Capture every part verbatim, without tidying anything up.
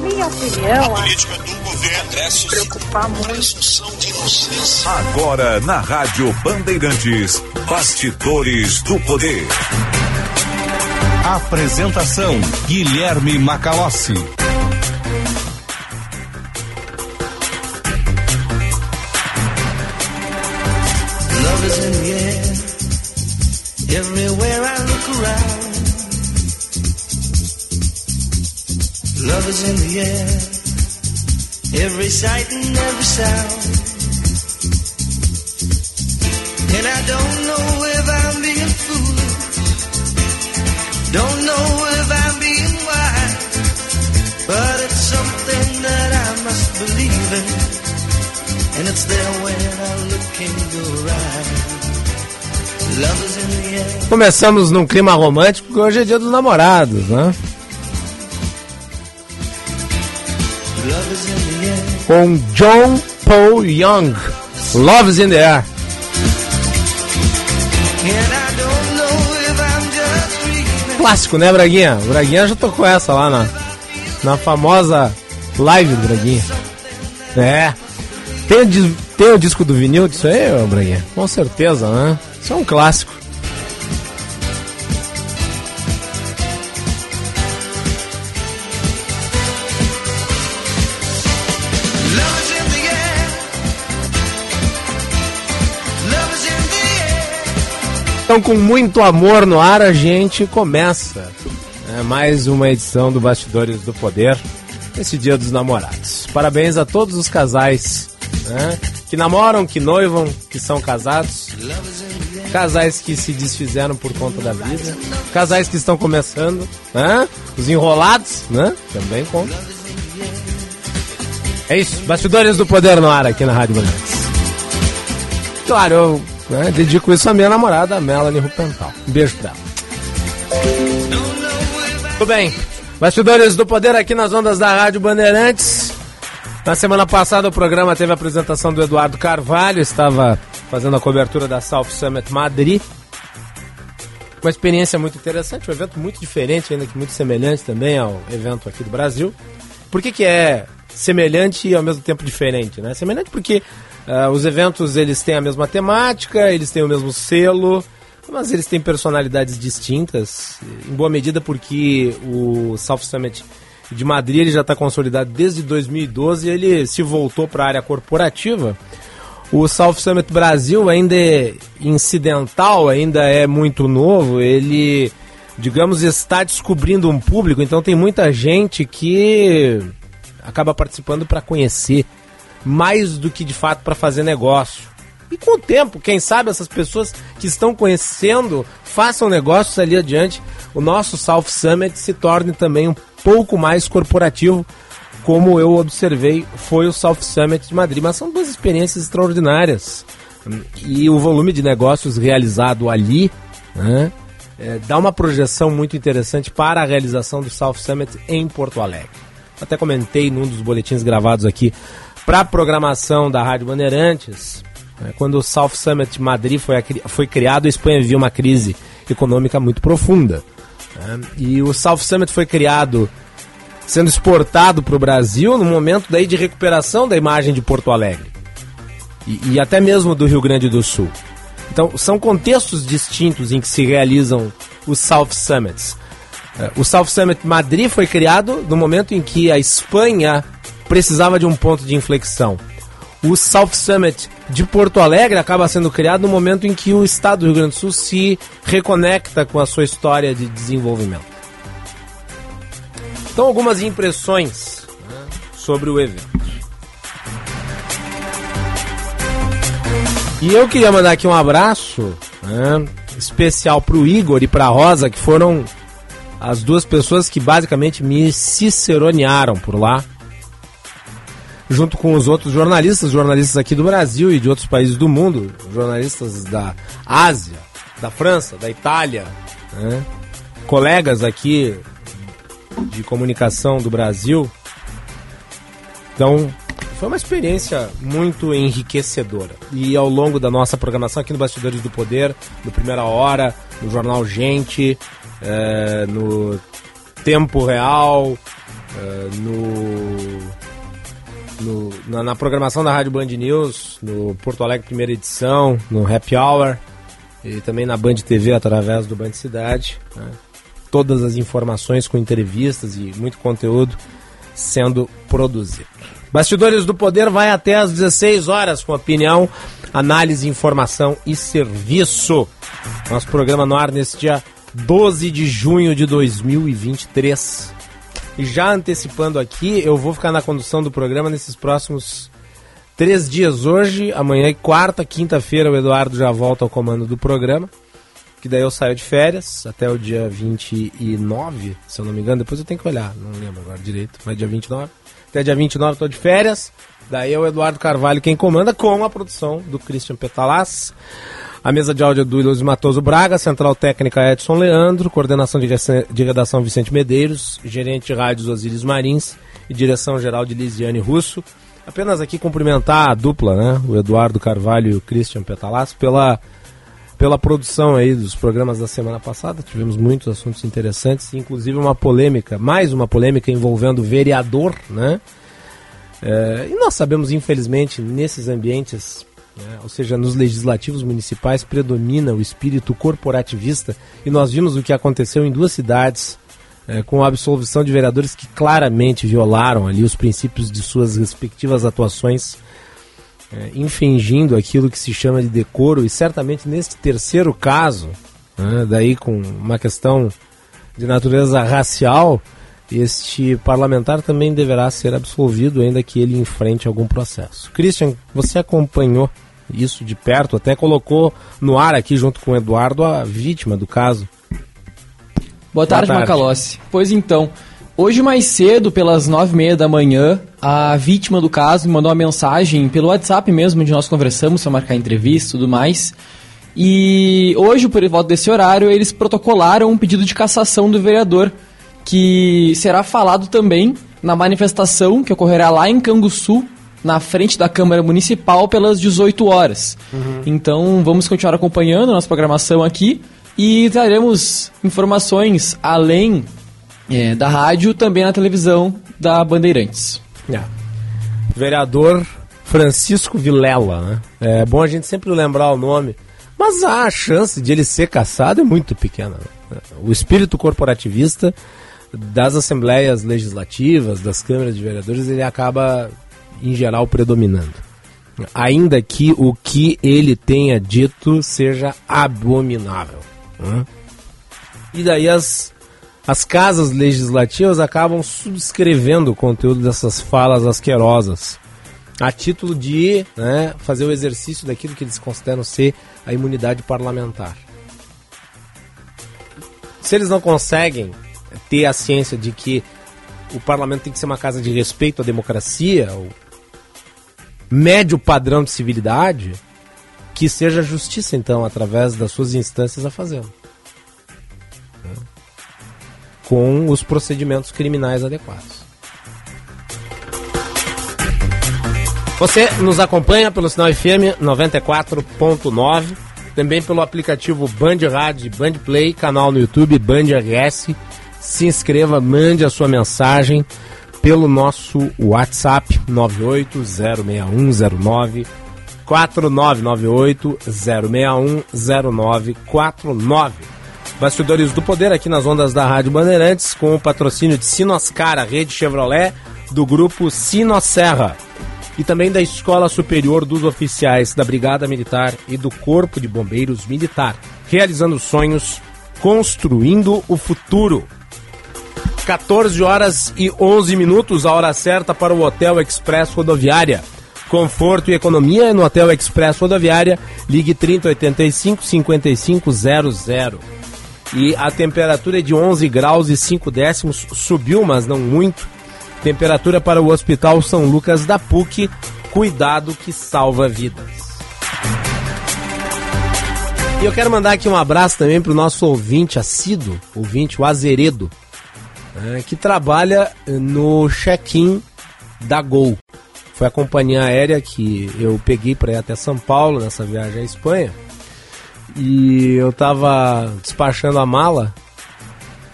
Na minha opinião, a política do governo é preocupar muito. De inocência. Agora na Rádio Bandeirantes, Bastidores do Poder. Apresentação: Guilherme Macalossi. Love is in the air, everywhere I look around. Love is in the air, every sight and every sound. And I don't know if I'm being foolish, don't know if I'm being wise, but it's something that I must believe in, and it's there when I look in your eyes. Love is in the air. Começamos num clima romântico, porque hoje é dia dos namorados, né? Com John Paul Young, Love's in the Air. Clássico, né, Braguinha? O Braguinha já tocou essa lá na, na famosa live do Braguinha. É. Tem o, tem o disco do vinil disso aí, Braguinha? Com certeza, né? Isso é um clássico. Então, com muito amor no ar, a gente começa né, mais uma edição do Bastidores do Poder, esse Dia dos Namorados. Parabéns a todos os casais né, que namoram, que noivam, que são casados, casais que se desfizeram por conta da vida, casais que estão começando, né, os enrolados né, também contam. É isso, Bastidores do Poder no ar aqui na Rádio Bandeirantes. Claro, eu... Né? Dedico isso à minha namorada, a Melanie Rupental. Um beijo pra ela. Tudo bem. Bastidores do Poder aqui nas ondas da Rádio Bandeirantes. Na semana passada o programa teve a apresentação do Eduardo Carvalho. Estava fazendo a cobertura da South Summit Madrid. Uma experiência muito interessante. Um evento muito diferente, ainda que muito semelhante também ao evento aqui do Brasil. Por que que é semelhante e ao mesmo tempo diferente? Né? Semelhante porque... Uh, os eventos, eles têm a mesma temática, eles têm o mesmo selo, mas eles têm personalidades distintas, em boa medida porque o South Summit de Madrid ele já está consolidado desde dois mil e doze, ele se voltou para a área corporativa. O South Summit Brasil ainda é incidental, ainda é muito novo, ele, digamos, está descobrindo um público, então tem muita gente que acaba participando para conhecer, mais do que de fato para fazer negócio. E com o tempo, quem sabe essas pessoas que estão conhecendo façam negócios ali adiante, o nosso South Summit se torne também um pouco mais corporativo, como eu observei, foi o South Summit de Madrid. Mas são duas experiências extraordinárias. E o volume de negócios realizado ali, né, é, dá uma projeção muito interessante para a realização do South Summit em Porto Alegre. Até comentei num dos boletins gravados aqui para a programação da Rádio Bandeirantes, né, quando o South Summit Madrid foi, foi criado, a Espanha vivia uma crise econômica muito profunda. Né, e o South Summit foi criado, sendo exportado para o Brasil, no momento daí de recuperação da imagem de Porto Alegre. E, e até mesmo do Rio Grande do Sul. Então, são contextos distintos em que se realizam os South Summits. O South Summit Madrid foi criado no momento em que a Espanha precisava de um ponto de inflexão. O South Summit de Porto Alegre acaba sendo criado no momento em que o estado do Rio Grande do Sul se reconecta com a sua história de desenvolvimento. Então, algumas impressões né, sobre o evento. E eu queria mandar aqui um abraço né, especial para o Igor e para a Rosa, que foram as duas pessoas que basicamente me ciceronearam por lá, junto com os outros jornalistas, jornalistas aqui do Brasil e de outros países do mundo, jornalistas da Ásia, da França, da Itália, né? Colegas aqui de comunicação do Brasil. Então, foi uma experiência muito enriquecedora. E ao longo da nossa programação aqui no Bastidores do Poder, no Primeira Hora, no Jornal Gente, é, no Tempo Real, uh, no, no, na, na programação da Rádio Band News, no Porto Alegre Primeira Edição, no Happy Hour e também na Band T V através do Band Cidade. Né? Todas as informações com entrevistas e muito conteúdo sendo produzido. Bastidores do Poder vai até às dezesseis horas com opinião, análise, informação e serviço. Nosso programa no ar nesse dia doze de junho de dois mil e vinte e três. E já antecipando aqui, eu vou ficar na condução do programa nesses próximos três dias. Hoje, amanhã e quarta, quinta-feira, o Eduardo já volta ao comando do programa. Que daí eu saio de férias até o dia vinte e nove, se eu não me engano. Depois eu tenho que olhar, não lembro agora direito. Mas dia vinte e nove. Até dia vinte e nove estou de férias. Daí é o Eduardo Carvalho quem comanda, com a produção do Cristiano Petalás. A mesa de áudio é do Ilus Matoso Braga, central técnica Edson Leandro, coordenação de redação Vicente Medeiros, gerente de rádios Osíris Marins e direção-geral de Lisiane Russo. Apenas aqui cumprimentar a dupla, né? O Eduardo Carvalho e o Cristiano Petalás pela... pela produção aí dos programas da semana passada. Tivemos muitos assuntos interessantes, inclusive uma polêmica, mais uma polêmica envolvendo o vereador, né? É, e nós sabemos, infelizmente, nesses ambientes, né, ou seja, nos legislativos municipais, predomina o espírito corporativista, e nós vimos o que aconteceu em duas cidades, é, com a absolvição de vereadores que claramente violaram ali os princípios de suas respectivas atuações, É, infringindo aquilo que se chama de decoro, e certamente neste terceiro caso, né, daí com uma questão de natureza racial, este parlamentar também deverá ser absolvido, ainda que ele enfrente algum processo. Christian, você acompanhou isso de perto, até colocou no ar aqui junto com o Eduardo a vítima do caso. Boa tarde, Boa tarde. Macalossi. Pois então, hoje mais cedo, pelas nove e meia da manhã, a vítima do caso me mandou uma mensagem pelo WhatsApp mesmo, onde nós conversamos para marcar entrevista e tudo mais. E hoje, por volta desse horário, eles protocolaram um pedido de cassação do vereador, que será falado também na manifestação que ocorrerá lá em Canguçu, na frente da Câmara Municipal, pelas dezoito horas. Uhum. Então, vamos continuar acompanhando a nossa programação aqui e traremos informações além... É, da rádio, também na televisão da Bandeirantes. É. Vereador Francisco Vilela, né? É bom a gente sempre lembrar o nome, mas a chance de ele ser cassado é muito pequena. Né? O espírito corporativista das assembleias legislativas, das câmaras de vereadores, ele acaba, em geral, predominando. Ainda que o que ele tenha dito seja abominável. Né? E daí as... As casas legislativas acabam subscrevendo o conteúdo dessas falas asquerosas, a título de, né, fazer o exercício daquilo que eles consideram ser a imunidade parlamentar. Se eles não conseguem ter a ciência de que o parlamento tem que ser uma casa de respeito à democracia, o médio padrão de civilidade, que seja a justiça, então, através das suas instâncias a fazê-lo, com os procedimentos criminais adequados. Você nos acompanha pelo sinal F M noventa e quatro ponto nove, também pelo aplicativo Band Rádio e Band Play, canal no YouTube Band R S. Se inscreva, mande a sua mensagem pelo nosso WhatsApp nove oito zero seis um zero nove quatro nove, nove oito zero seis um zero nove quatro nove. Bastidores do Poder aqui nas ondas da Rádio Bandeirantes, com o patrocínio de Sinoscara, rede Chevrolet, do grupo Sinocerra e também da Escola Superior dos Oficiais da Brigada Militar e do Corpo de Bombeiros Militar, realizando sonhos, construindo o futuro. quatorze horas e onze minutos, a hora certa para o Hotel Express Rodoviária. Conforto e economia no Hotel Express Rodoviária, ligue trinta e oitenta e cinco, cinquenta e cinco zero zero. E a temperatura é de onze graus e cinco décimos, subiu, mas não muito. Temperatura para o Hospital São Lucas da P U C, cuidado que salva vidas. E eu quero mandar aqui um abraço também para o nosso ouvinte assíduo, ouvinte, o Azeredo, né, que trabalha no check-in da Gol. Foi a companhia aérea que eu peguei para ir até São Paulo, nessa viagem à Espanha. E eu tava despachando a mala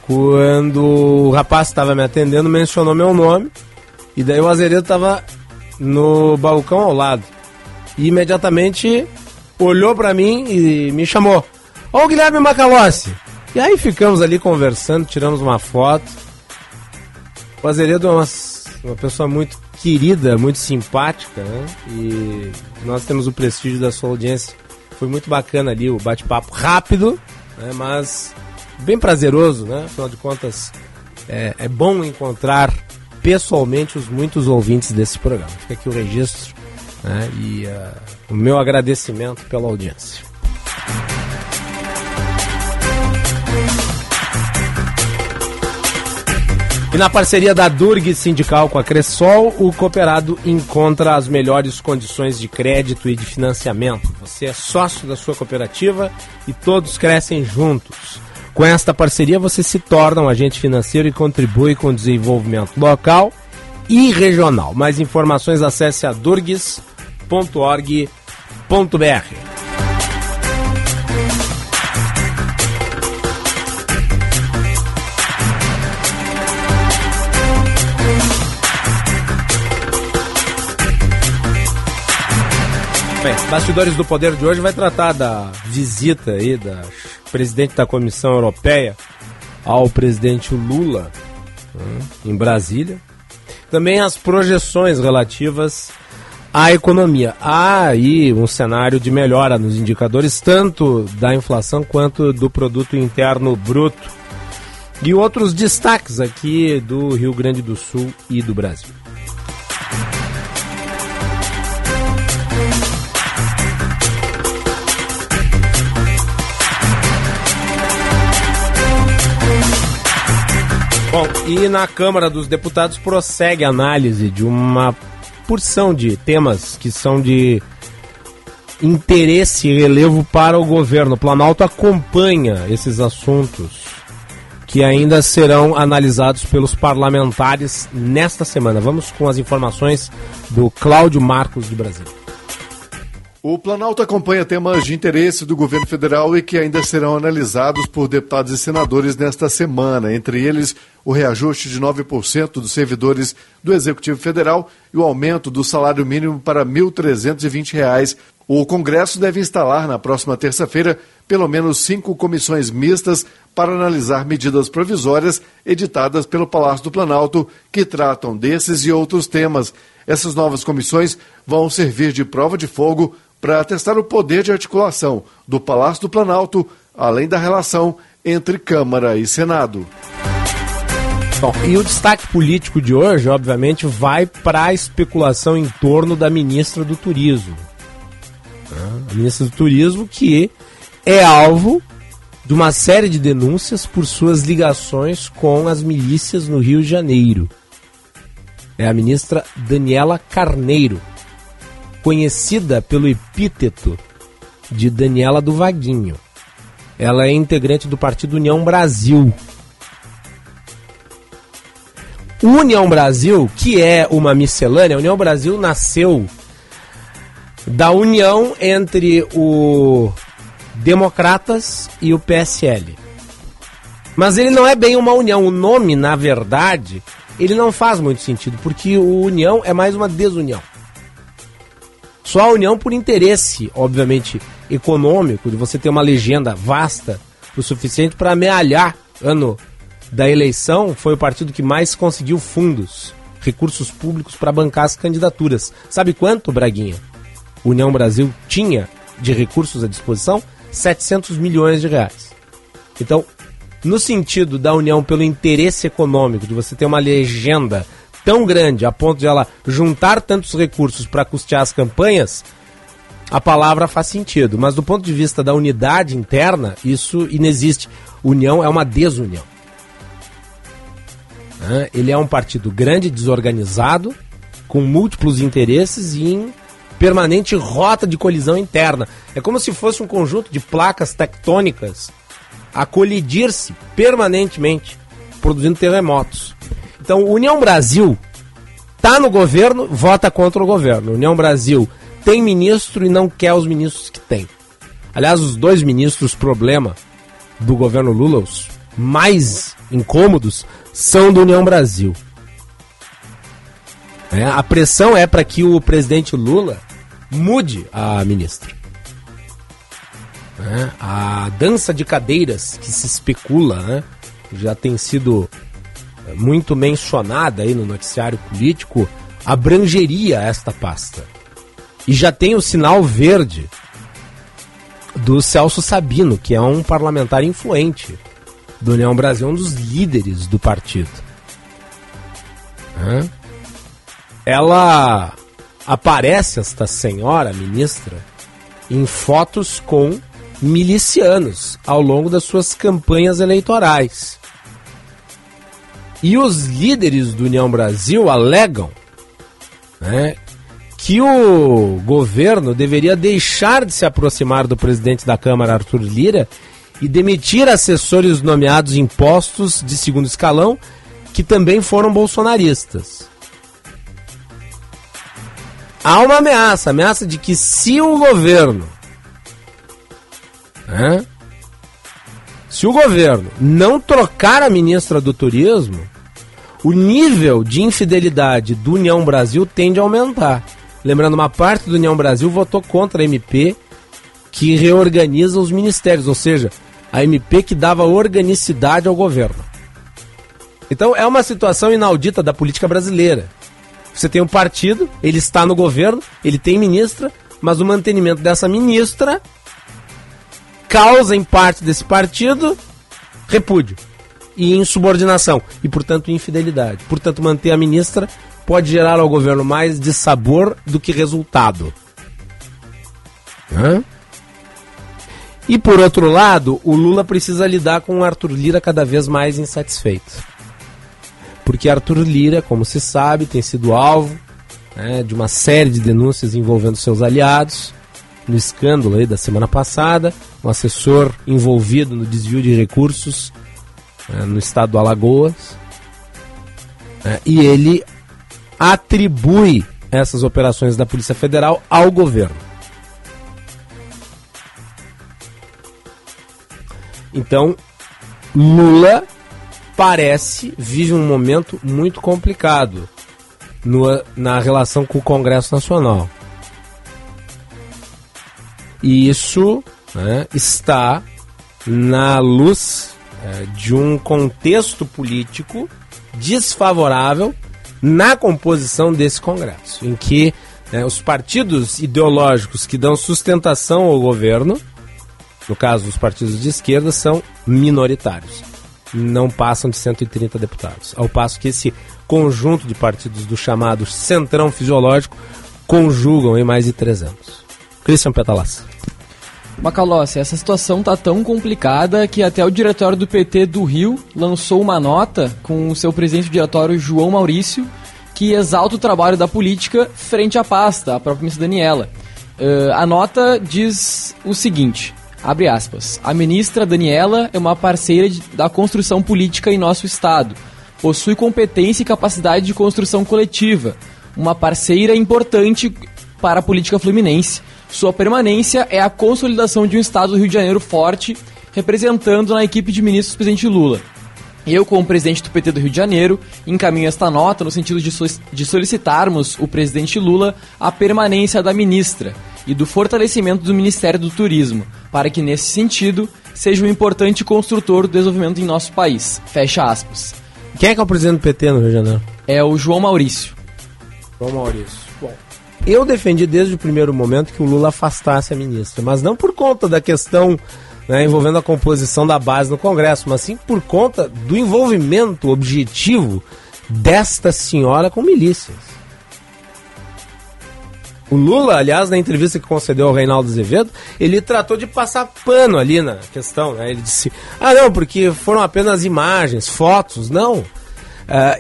quando o rapaz estava me atendendo, mencionou meu nome, e daí o azeredo estava no balcão ao lado, e imediatamente olhou para mim e me chamou: "Ó, o Guilherme Macalossi!" E aí ficamos ali conversando, tiramos uma foto. O azeredo é uma, uma pessoa muito querida, muito simpática, né? E nós temos o prestígio da sua audiência. Foi muito bacana ali o bate-papo rápido, né? Mas bem prazeroso, né? Afinal de contas, é, é bom encontrar pessoalmente os muitos ouvintes desse programa. Fica aqui o registro, né? E uh, o meu agradecimento pela audiência. E na parceria da Durg Sindical com a Cressol, o cooperado encontra as melhores condições de crédito e de financiamento. Você é sócio da sua cooperativa e todos crescem juntos. Com esta parceria, você se torna um agente financeiro e contribui com o desenvolvimento local e regional. Mais informações, acesse a durgs ponto org ponto br. Bastidores do Poder de hoje vai tratar da visita aí da presidente da Comissão Europeia ao presidente Lula, né, em Brasília. Também as projeções relativas à economia. Há aí um cenário de melhora nos indicadores, tanto da inflação quanto do produto interno bruto. E outros destaques aqui do Rio Grande do Sul e do Brasil. Bom, e na Câmara dos Deputados prossegue a análise de uma porção de temas que são de interesse e relevo para o governo. O Planalto acompanha esses assuntos que ainda serão analisados pelos parlamentares nesta semana. Vamos com as informações do Cláudio Marcos de Brasília. O Planalto acompanha temas de interesse do governo federal e que ainda serão analisados por deputados e senadores nesta semana, entre eles o reajuste de nove por cento dos servidores do Executivo Federal e o aumento do salário mínimo para mil trezentos e vinte reais. O Congresso deve instalar na próxima terça-feira pelo menos cinco comissões mistas para analisar medidas provisórias editadas pelo Palácio do Planalto que tratam desses e outros temas. Essas novas comissões vão servir de prova de fogo para testar o poder de articulação do Palácio do Planalto, além da relação entre Câmara e Senado. Bom, e o destaque político de hoje, obviamente, vai para a especulação em torno da ministra do Turismo. A ministra do Turismo que é alvo de uma série de denúncias por suas ligações com as milícias no Rio de Janeiro. É a ministra Daniela Carneiro, conhecida pelo epíteto de Daniela do Vaguinho. Ela é integrante do partido União Brasil. União Brasil, que é uma miscelânea, a União Brasil nasceu da união entre o Democratas e o P S L. Mas ele não é bem uma união. O nome, na verdade, ele não faz muito sentido, porque o união é mais uma desunião. Só a união por interesse, obviamente, econômico, de você ter uma legenda vasta o suficiente para amealhar. Ano da eleição, foi o partido que mais conseguiu fundos, recursos públicos para bancar as candidaturas. Sabe quanto, Braguinha, União Brasil tinha de recursos à disposição? setecentos milhões de reais. Então, no sentido da união pelo interesse econômico, de você ter uma legenda tão grande a ponto de ela juntar tantos recursos para custear as campanhas, a palavra faz sentido. Mas do ponto de vista da unidade interna, isso inexiste. União é uma desunião. Ele é um partido grande, desorganizado, com múltiplos interesses e em permanente rota de colisão interna. É como se fosse um conjunto de placas tectônicas a colidir-se permanentemente, produzindo terremotos. Então, União Brasil está no governo, vota contra o governo. União Brasil tem ministro e não quer os ministros que tem. Aliás, os dois ministros problema do governo Lula, os mais incômodos são do União Brasil. É, a pressão é para que o presidente Lula mude a ministra. É, a dança de cadeiras que se especula, né, já tem sido muito mencionada aí no noticiário político, abrangeria esta pasta. E já tem o sinal verde do Celso Sabino, que é um parlamentar influente do União Brasil, um dos líderes do partido. Hã? Ela aparece, esta senhora ministra, em fotos com milicianos ao longo das suas campanhas eleitorais. E os líderes do União Brasil alegam, né, que o governo deveria deixar de se aproximar do presidente da Câmara, Arthur Lira, e demitir assessores nomeados em postos de segundo escalão, que também foram bolsonaristas. Há uma ameaça, ameaça de que se o governo, né, se o governo não trocar a ministra do Turismo, o nível de infidelidade do União Brasil tende a aumentar. Lembrando, uma parte do União Brasil votou contra a M P que reorganiza os ministérios, ou seja, a M P que dava organicidade ao governo. Então é uma situação inaudita da política brasileira. Você tem um partido, ele está no governo, ele tem ministra, mas o mantenimento dessa ministra causa em parte desse partido repúdio e insubordinação e, portanto, infidelidade. Portanto, manter a ministra pode gerar ao governo mais dissabor do que resultado. Hã? E, por outro lado, o Lula precisa lidar com o Arthur Lira cada vez mais insatisfeito. Porque Arthur Lira, como se sabe, tem sido alvo, né, de uma série de denúncias envolvendo seus aliados. No escândalo aí da semana passada, um assessor envolvido no desvio de recursos, né, no estado do Alagoas, né, e ele atribui essas operações da Polícia Federal ao governo. Então, Lula parece vive um momento muito complicado no, na relação com o Congresso Nacional. E isso, né, está na luz é, de um contexto político desfavorável na composição desse Congresso, em que é, os partidos ideológicos que dão sustentação ao governo, no caso os partidos de esquerda, são minoritários, não passam de cento e trinta deputados, ao passo que esse conjunto de partidos do chamado centrão fisiológico conjugam em mais de trezentos. Cristiano Petalás. Macalossi, essa situação tá tão complicada que até o diretório do P T do Rio lançou uma nota com o seu presidente do diretório, João Maurício, que exalta o trabalho da política frente à pasta, a própria ministra Daniela. Uh, a nota diz o seguinte, abre aspas, a ministra Daniela é uma parceira de, da construção política em nosso estado, possui competência e capacidade de construção coletiva, uma parceira importante para a política fluminense. Sua permanência é a consolidação de um Estado do Rio de Janeiro forte, representando na equipe de ministros o presidente Lula. Eu, como presidente do P T do Rio de Janeiro, encaminho esta nota no sentido de solicitarmos o presidente Lula a permanência da ministra e do fortalecimento do Ministério do Turismo, para que, nesse sentido, seja um importante construtor do desenvolvimento em nosso país. Fecha aspas. Quem é que é o presidente do P T no Rio de Janeiro? É o João Maurício. João Maurício. Bom, eu defendi desde o primeiro momento que o Lula afastasse a ministra, mas não por conta da questão, né, envolvendo a composição da base no Congresso, mas sim por conta do envolvimento objetivo desta senhora com milícias. O Lula, aliás, na entrevista que concedeu ao Reinaldo Azevedo, ele tratou de passar pano ali na questão, né? Ele disse, ah não, porque foram apenas imagens, fotos, não. Uh,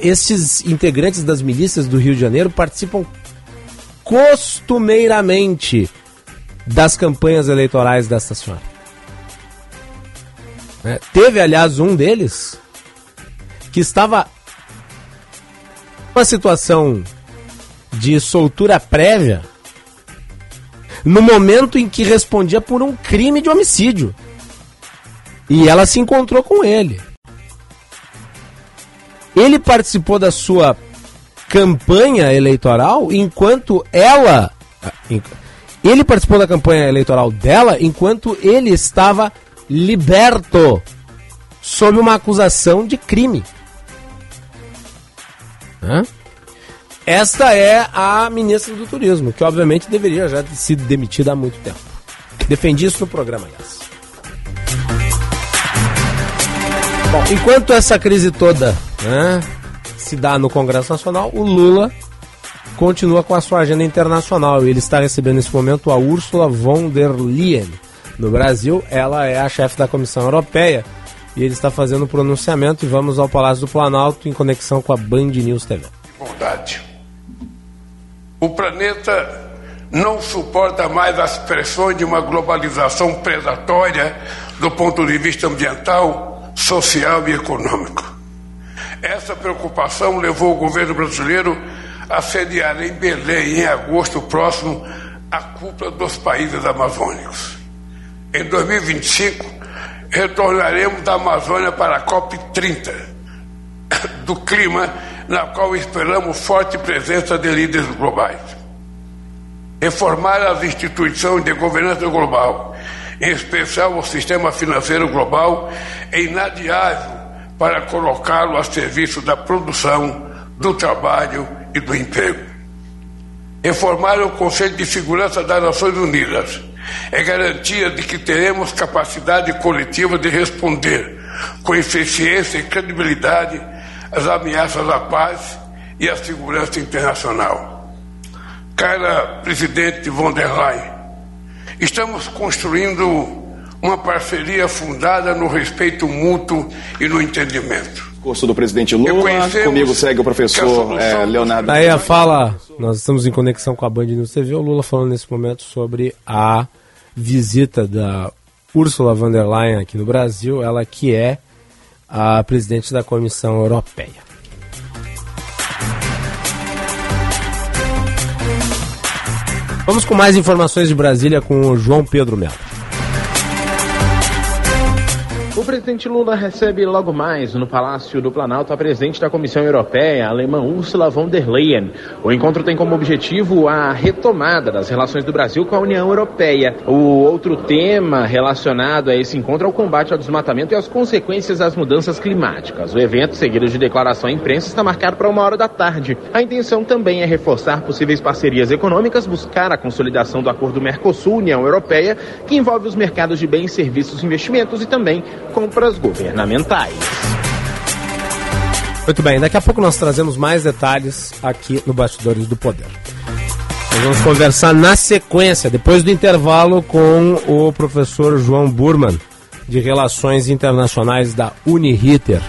estes integrantes das milícias do Rio de Janeiro participam costumeiramente das campanhas eleitorais desta senhora. É, teve, aliás, um deles que estava numa situação de soltura prévia no momento em que respondia por um crime de homicídio. E ela se encontrou com ele. ele participou da sua campanha eleitoral enquanto ela... Ele participou da campanha eleitoral dela enquanto ele estava liberto sob uma acusação de crime. Hã? Esta é a ministra do Turismo, que obviamente deveria já ter sido demitida há muito tempo. Defendi isso no programa, aliás. Bom, enquanto essa crise toda, né, se dá no Congresso Nacional, o Lula continua com a sua agenda internacional. Ele está recebendo nesse momento a Ursula von der Leyen. No Brasil, ela é a chefe da Comissão Europeia e ele está fazendo o pronunciamento. E vamos ao Palácio do Planalto em conexão com a Band News T V. Bondade. O planeta não suporta mais as pressões de uma globalização predatória do ponto de vista ambiental, social e econômico. Essa preocupação levou o governo brasileiro a sediar em Belém, em agosto próximo, a cúpula dos países amazônicos. Em dois mil e vinte e cinco, retornaremos da Amazônia para a COP trinta do clima, na qual esperamos forte presença de líderes globais. Reformar as instituições de governança global, em especial o sistema financeiro global, é inadiável para colocá-lo a serviço da produção, do trabalho e do emprego. Reformar o Conselho de Segurança das Nações Unidas é garantia de que teremos capacidade coletiva de responder com eficiência e credibilidade às ameaças à paz e à segurança internacional. Cara presidente von der Leyen, estamos construindo uma parceria fundada no respeito mútuo e no entendimento. Curso do presidente Lula, comigo segue o professor é, Leonardo. Daí a fala, nós estamos em conexão com a Band News T V, o Lula falando nesse momento sobre a visita da Ursula von der Leyen aqui no Brasil, ela que é a presidente da Comissão Europeia. Vamos com mais informações de Brasília com o João Pedro Melo. O presidente Lula recebe logo mais no Palácio do Planalto a presidente da Comissão Europeia, a alemã Ursula von der Leyen. O encontro tem como objetivo a retomada das relações do Brasil com a União Europeia. O outro tema relacionado a esse encontro é o combate ao desmatamento e as consequências das mudanças climáticas. O evento, seguido de declaração à imprensa, está marcado para uma hora da tarde. A intenção também é reforçar possíveis parcerias econômicas, buscar a consolidação do acordo Mercosul-União Europeia, que envolve os mercados de bens, serviços e investimentos e também compras governamentais. Muito bem, daqui a pouco nós trazemos mais detalhes aqui no Bastidores do Poder. Nós vamos conversar na sequência, depois do intervalo, com o professor João Burmann, de Relações Internacionais da Uniritter.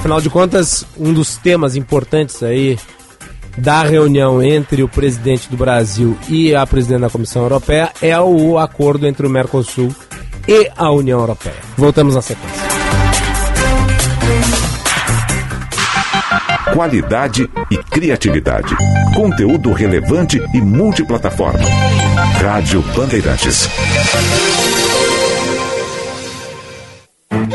Afinal de contas, um dos temas importantes aí da reunião entre o presidente do Brasil e a presidente da Comissão Europeia é o acordo entre o Mercosul e a União Europeia. Voltamos na sequência. Qualidade e criatividade. Conteúdo relevante e multiplataforma. Rádio Bandeirantes.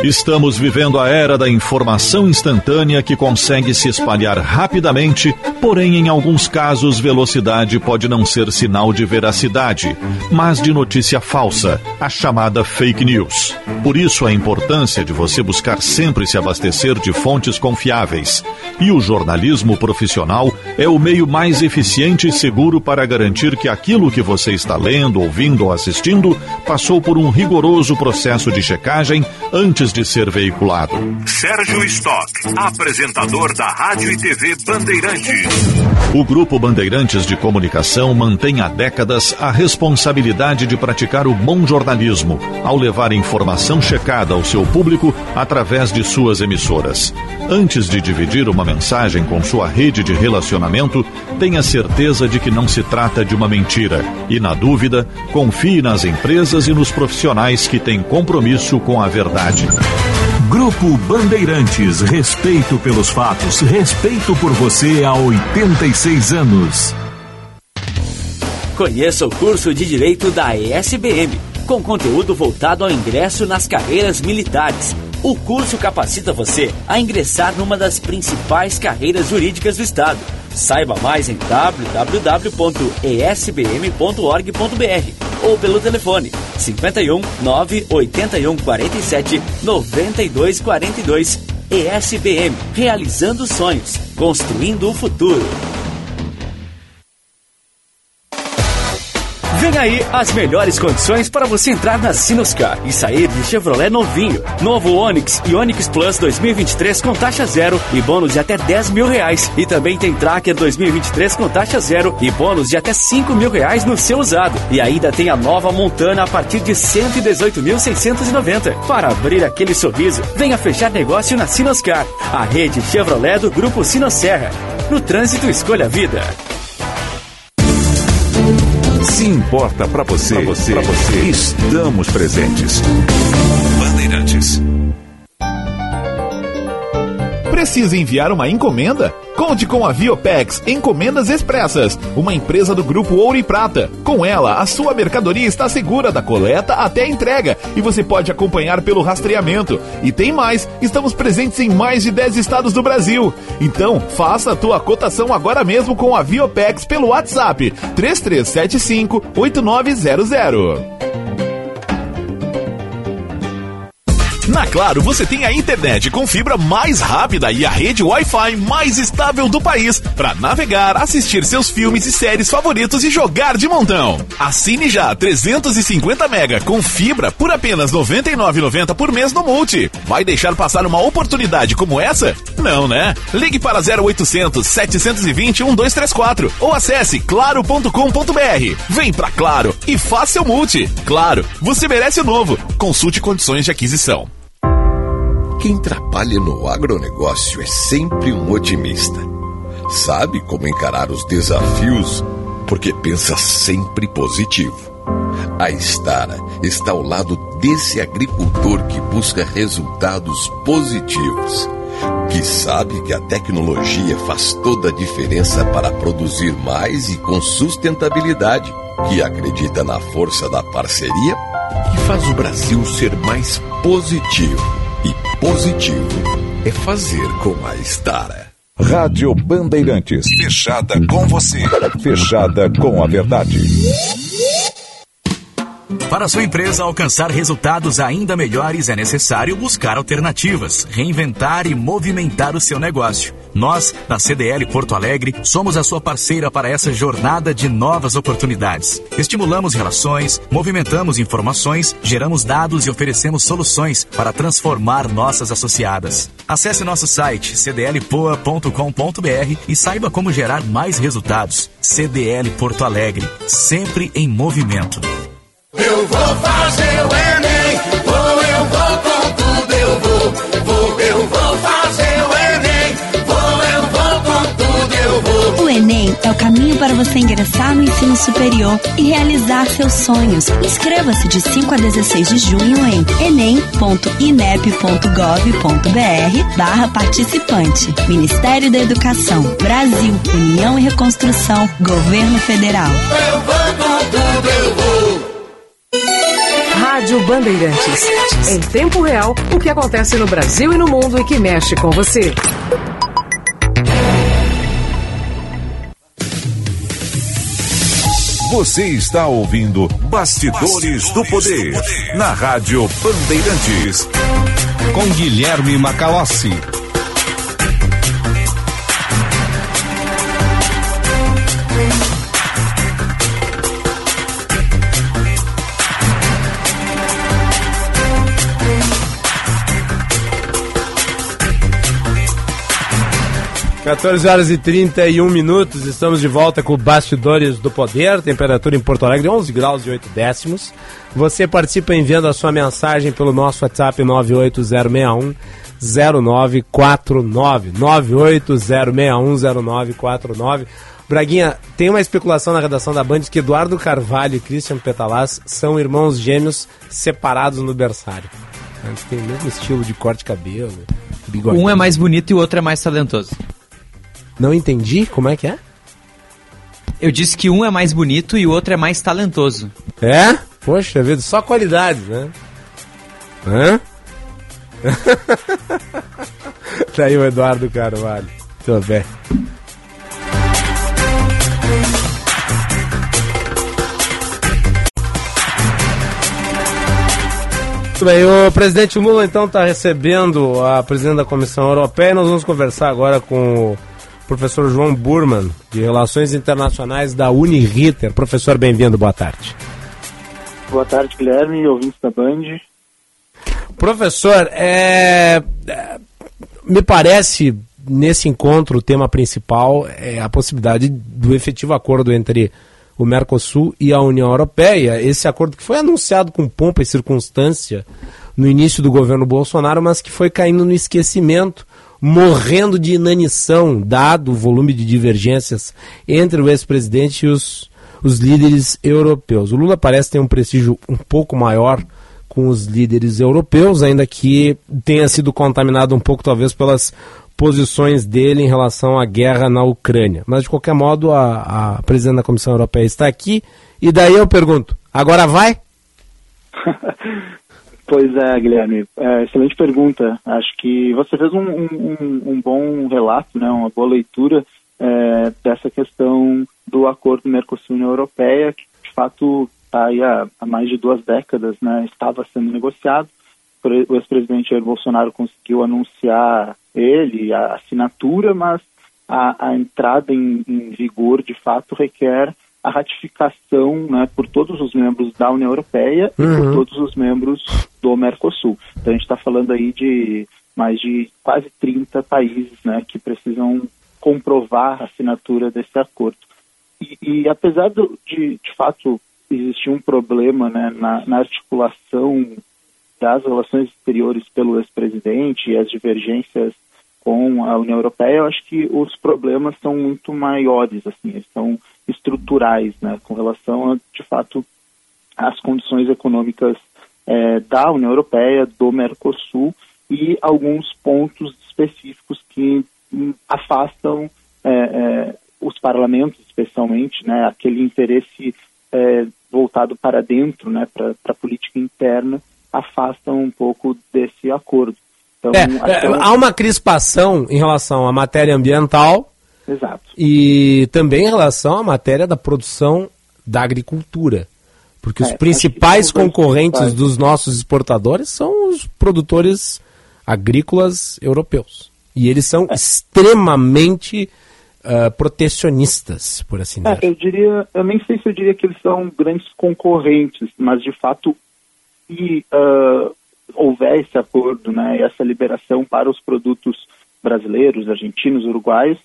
Estamos vivendo a era da informação instantânea que consegue se espalhar rapidamente, porém, em alguns casos, velocidade pode não ser sinal de veracidade, mas de notícia falsa, a chamada fake news. Por isso, a importância de você buscar sempre se abastecer de fontes confiáveis. E o jornalismo profissional é o meio mais eficiente e seguro para garantir que aquilo que você está lendo, ouvindo ou assistindo passou por um rigoroso processo de checagem antes de ser veiculado. Sérgio Stock, apresentador da Rádio e T V Bandeirantes. O Grupo Bandeirantes de Comunicação mantém há décadas a responsabilidade de praticar o bom jornalismo, ao levar informação checada ao seu público através de suas emissoras. Antes de dividir uma mensagem com sua rede de relacionamento, tenha certeza de que não se trata de uma mentira. E, na dúvida, confie nas empresas e nos profissionais que têm compromisso com a verdade. Grupo Bandeirantes, respeito pelos fatos, respeito por você há oitenta e seis anos. Conheça o curso de Direito da E S B M, com conteúdo voltado ao ingresso nas carreiras militares. O curso capacita você a ingressar numa das principais carreiras jurídicas do Estado. Saiba mais em w w w ponto e s b m ponto org ponto b r ou pelo telefone cinquenta e um, nove oitenta e um, quarenta e sete, noventa e dois, quarenta e dois. E S B M, realizando sonhos, construindo o futuro. Vem aí as melhores condições para você entrar na Sinoscar e sair de Chevrolet novinho. Novo Onix e Onix Plus dois mil e vinte e três com taxa zero e bônus de até dez mil reais. E também tem Tracker dois mil e vinte e três com taxa zero e bônus de até cinco mil reais no seu usado. E ainda tem a nova Montana a partir de cento e dezoito mil, seiscentos e noventa. Para abrir aquele sorriso, venha fechar negócio na Sinoscar, a rede Chevrolet do Grupo Sinocerra. No trânsito, escolha a vida. Se importa para você, para você, pra você, estamos presentes. Bandeirantes. Precisa enviar uma encomenda? Conte com a Viopex Encomendas Expressas, uma empresa do Grupo Ouro e Prata. Com ela, a sua mercadoria está segura da coleta até a entrega e você pode acompanhar pelo rastreamento. E tem mais, estamos presentes em mais de dez estados do Brasil. Então, faça a tua cotação agora mesmo com a Viopex pelo WhatsApp três três sete cinco, oito nove zero zero. Na Claro, você tem a internet com fibra mais rápida e a rede Wi-Fi mais estável do país para navegar, assistir seus filmes e séries favoritos e jogar de montão. Assine já trezentos e cinquenta mega com fibra por apenas noventa e nove reais e noventa centavos por mês no Multi. Vai deixar passar uma oportunidade como essa? Não, né? Ligue para zero oitocentos, setecentos e vinte, doze trinta e quatro ou acesse claro ponto com ponto b r. Vem pra Claro e faça seu Multi. Claro, você merece o novo. Consulte condições de aquisição. Quem trabalha no agronegócio é sempre um otimista. Sabe como encarar os desafios, porque pensa sempre positivo. A Estara está ao lado desse agricultor que busca resultados positivos, que sabe que a tecnologia faz toda a diferença para produzir mais e com sustentabilidade, que acredita na força da parceria e faz o Brasil ser mais positivo. E positivo é fazer com a Estara. Rádio Bandeirantes. Fechada com você. Fechada com a verdade. Para sua empresa alcançar resultados ainda melhores, é necessário buscar alternativas, reinventar e movimentar o seu negócio. Nós, da C D L Porto Alegre, somos a sua parceira para essa jornada de novas oportunidades. Estimulamos relações, movimentamos informações, geramos dados e oferecemos soluções para transformar nossas associadas. Acesse nosso site c d l p o a ponto com ponto b r e saiba como gerar mais resultados. C D L Porto Alegre, sempre em movimento. Eu vou fazer o Enem, vou, eu vou com tudo, eu vou, vou, eu vou fazer o Enem, vou, eu vou com tudo, eu vou. O Enem é o caminho para você ingressar no ensino superior e realizar seus sonhos. Inscreva-se de cinco a dezesseis de junho em enem.inep.gov.br barra participante. Ministério da Educação, Brasil, União e Reconstrução, Governo Federal. Eu vou com tudo, eu vou. Rádio Bandeirantes. Em tempo real, o que acontece no Brasil e no mundo e que mexe com você. Você está ouvindo Bastidores, Bastidores do, Poder, do Poder na Rádio Bandeirantes. Com Guilherme Macalossi. quatorze horas e trinta e um minutos, estamos de volta com Bastidores do Poder, temperatura em Porto Alegre onze graus e oito décimos. Você participa enviando a sua mensagem pelo nosso WhatsApp nove oito zero seis um, zero nove quatro nove, nove oito zero seis um, zero nove quatro nove. Braguinha, tem uma especulação na redação da Band que Eduardo Carvalho e Cristiano Petalás são irmãos gêmeos separados no berçário. Eles têm o mesmo estilo de corte de cabelo, bigodinho. Um é mais bonito e o outro é mais talentoso. Não entendi, como é que é? Eu disse que um é mais bonito e o outro é mais talentoso. É? Poxa vida, só qualidades, né? Hã? Tá aí o Eduardo Carvalho. Tudo bem. Muito bem, o presidente Lula então está recebendo a presidente da Comissão Europeia. Nós vamos conversar agora com o professor João Burmann, de Relações Internacionais da Uniritter. Professor, bem-vindo, boa tarde. Boa tarde, Guilherme, ouvintes da Band. Professor, é... me parece, nesse encontro, o tema principal é a possibilidade do efetivo acordo entre o Mercosul e a União Europeia, esse acordo que foi anunciado com pompa e circunstância no início do governo Bolsonaro, mas que foi caindo no esquecimento, morrendo de inanição, dado o volume de divergências entre o ex-presidente e os, os líderes europeus. O Lula parece ter um prestígio um pouco maior com os líderes europeus, ainda que tenha sido contaminado um pouco, talvez, pelas posições dele em relação à guerra na Ucrânia. Mas, de qualquer modo, a, a presidente da Comissão Europeia está aqui, e daí eu pergunto, agora vai? Pois é, Guilherme, é, excelente pergunta. Acho que você fez um, um, um bom relato, né, uma boa leitura é, dessa questão do acordo Mercosul-União Europeia, que, de fato, está aí há, há mais de duas décadas, né, estava sendo negociado. O ex-presidente Jair Bolsonaro conseguiu anunciar ele, a assinatura, mas a, a entrada em, em vigor, de fato, requer a ratificação, né, por todos os membros da União Europeia e uhum. por todos os membros do Mercosul. Então, a gente está falando aí de mais de quase trinta países, né, que precisam comprovar a assinatura desse acordo. E, e apesar do, de, de fato, existir um problema, né, na, na articulação das relações exteriores pelo ex-presidente e as divergências com a União Europeia, eu acho que os problemas são muito maiores, assim, eles são estruturais, né, com relação, a, de fato, às condições econômicas é, da União Europeia, do Mercosul e alguns pontos específicos que afastam é, é, os parlamentos, especialmente, né, aquele interesse é, voltado para dentro, né, para a política interna, afastam um pouco desse acordo. Então, é, até... Há uma crispação em relação à matéria ambiental. Exato. E também em relação à matéria da produção da agricultura, porque é, os principais concorrentes principais dos nossos exportadores são os produtores agrícolas europeus. E eles são é. extremamente Uh, protecionistas, por assim dizer. É, eu diria, eu nem sei se eu diria que eles são grandes concorrentes, mas de fato, se uh, houver esse acordo, né, essa liberação para os produtos brasileiros, argentinos, uruguaios,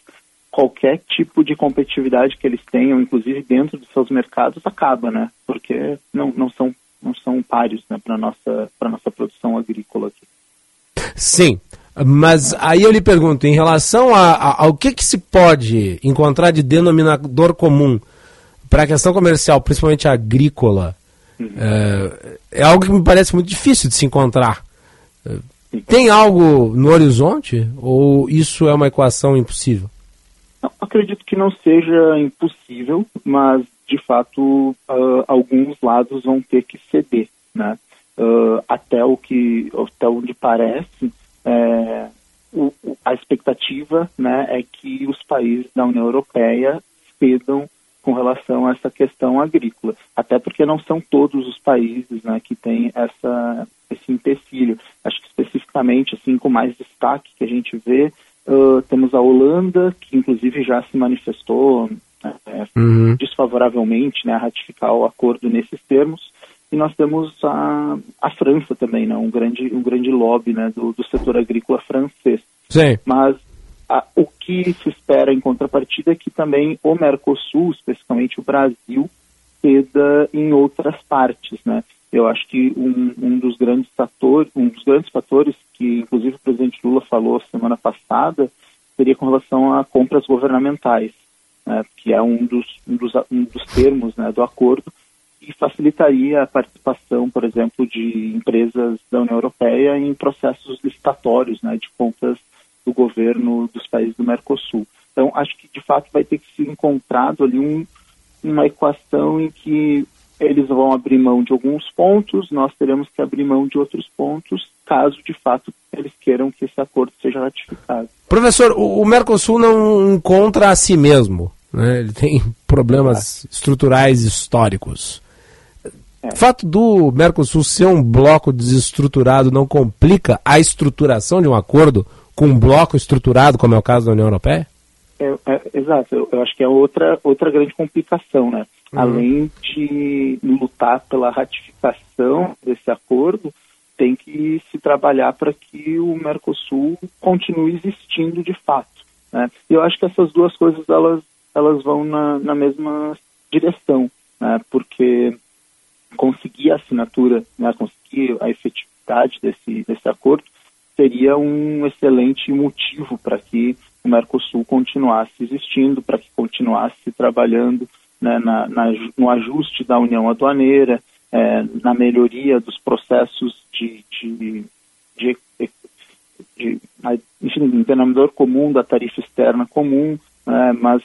qualquer tipo de competitividade que eles tenham, inclusive dentro dos seus mercados, acaba, né? Porque não, não, são, não são páreos, né, para a nossa, para a nossa produção agrícola aqui. Sim, mas aí eu lhe pergunto, em relação a, a, ao que, que se pode encontrar de denominador comum para a questão comercial, principalmente agrícola, É, é algo que me parece muito difícil de se encontrar. Tem algo no horizonte ou isso é uma equação impossível? Não, acredito que não seja impossível, mas de fato uh, alguns lados vão ter que ceder, né? Uh, até o que, até onde parece, é, o, a expectativa, né, é que os países da União Europeia cedam com relação a essa questão agrícola, até porque não são todos os países, né, que têm essa, esse empecilho. Acho que especificamente, assim, com mais destaque que a gente vê, uh, temos a Holanda, que inclusive já se manifestou, né, uhum. desfavoravelmente, né, a ratificar o acordo nesses termos, e nós temos a, a França também, né, um grande, um grande lobby, né, do, do setor agrícola francês. Sim. Mas o que se espera em contrapartida é que também o Mercosul, especificamente o Brasil, ceda em outras partes, né? Eu acho que um, um, dos grandes fator, um dos grandes fatores que, inclusive, o presidente Lula falou semana passada, seria com relação a compras governamentais, né, que é um dos, um dos, um dos termos, né, do acordo, e facilitaria a participação, por exemplo, de empresas da União Europeia em processos licitatórios, né, de compras do governo dos países do Mercosul. Então, acho que, de fato, vai ter que ser encontrado ali um, uma equação em que eles vão abrir mão de alguns pontos, nós teremos que abrir mão de outros pontos, caso, de fato, eles queiram que esse acordo seja ratificado. Professor, o, o Mercosul não encontra a si mesmo, né? Ele tem problemas é. estruturais históricos. É. O fato do Mercosul ser um bloco desestruturado não complica a estruturação de um acordo com um bloco estruturado, como é o caso da União Europeia? É, é, exato, eu, eu acho que é outra, outra grande complicação, né? Uhum. Além de lutar pela ratificação desse acordo, tem que se trabalhar para que o Mercosul continue existindo de fato, né? E eu acho que essas duas coisas elas, elas vão na, na mesma direção, né? Porque conseguir a assinatura, né? Conseguir a efetividade desse, desse acordo seria um excelente motivo para que o Mercosul continuasse existindo, para que continuasse trabalhando, né, na, na, no ajuste da União Aduaneira, é, na melhoria dos processos de, de, de, de, de enfim, denominador comum, da tarifa externa comum, né, mas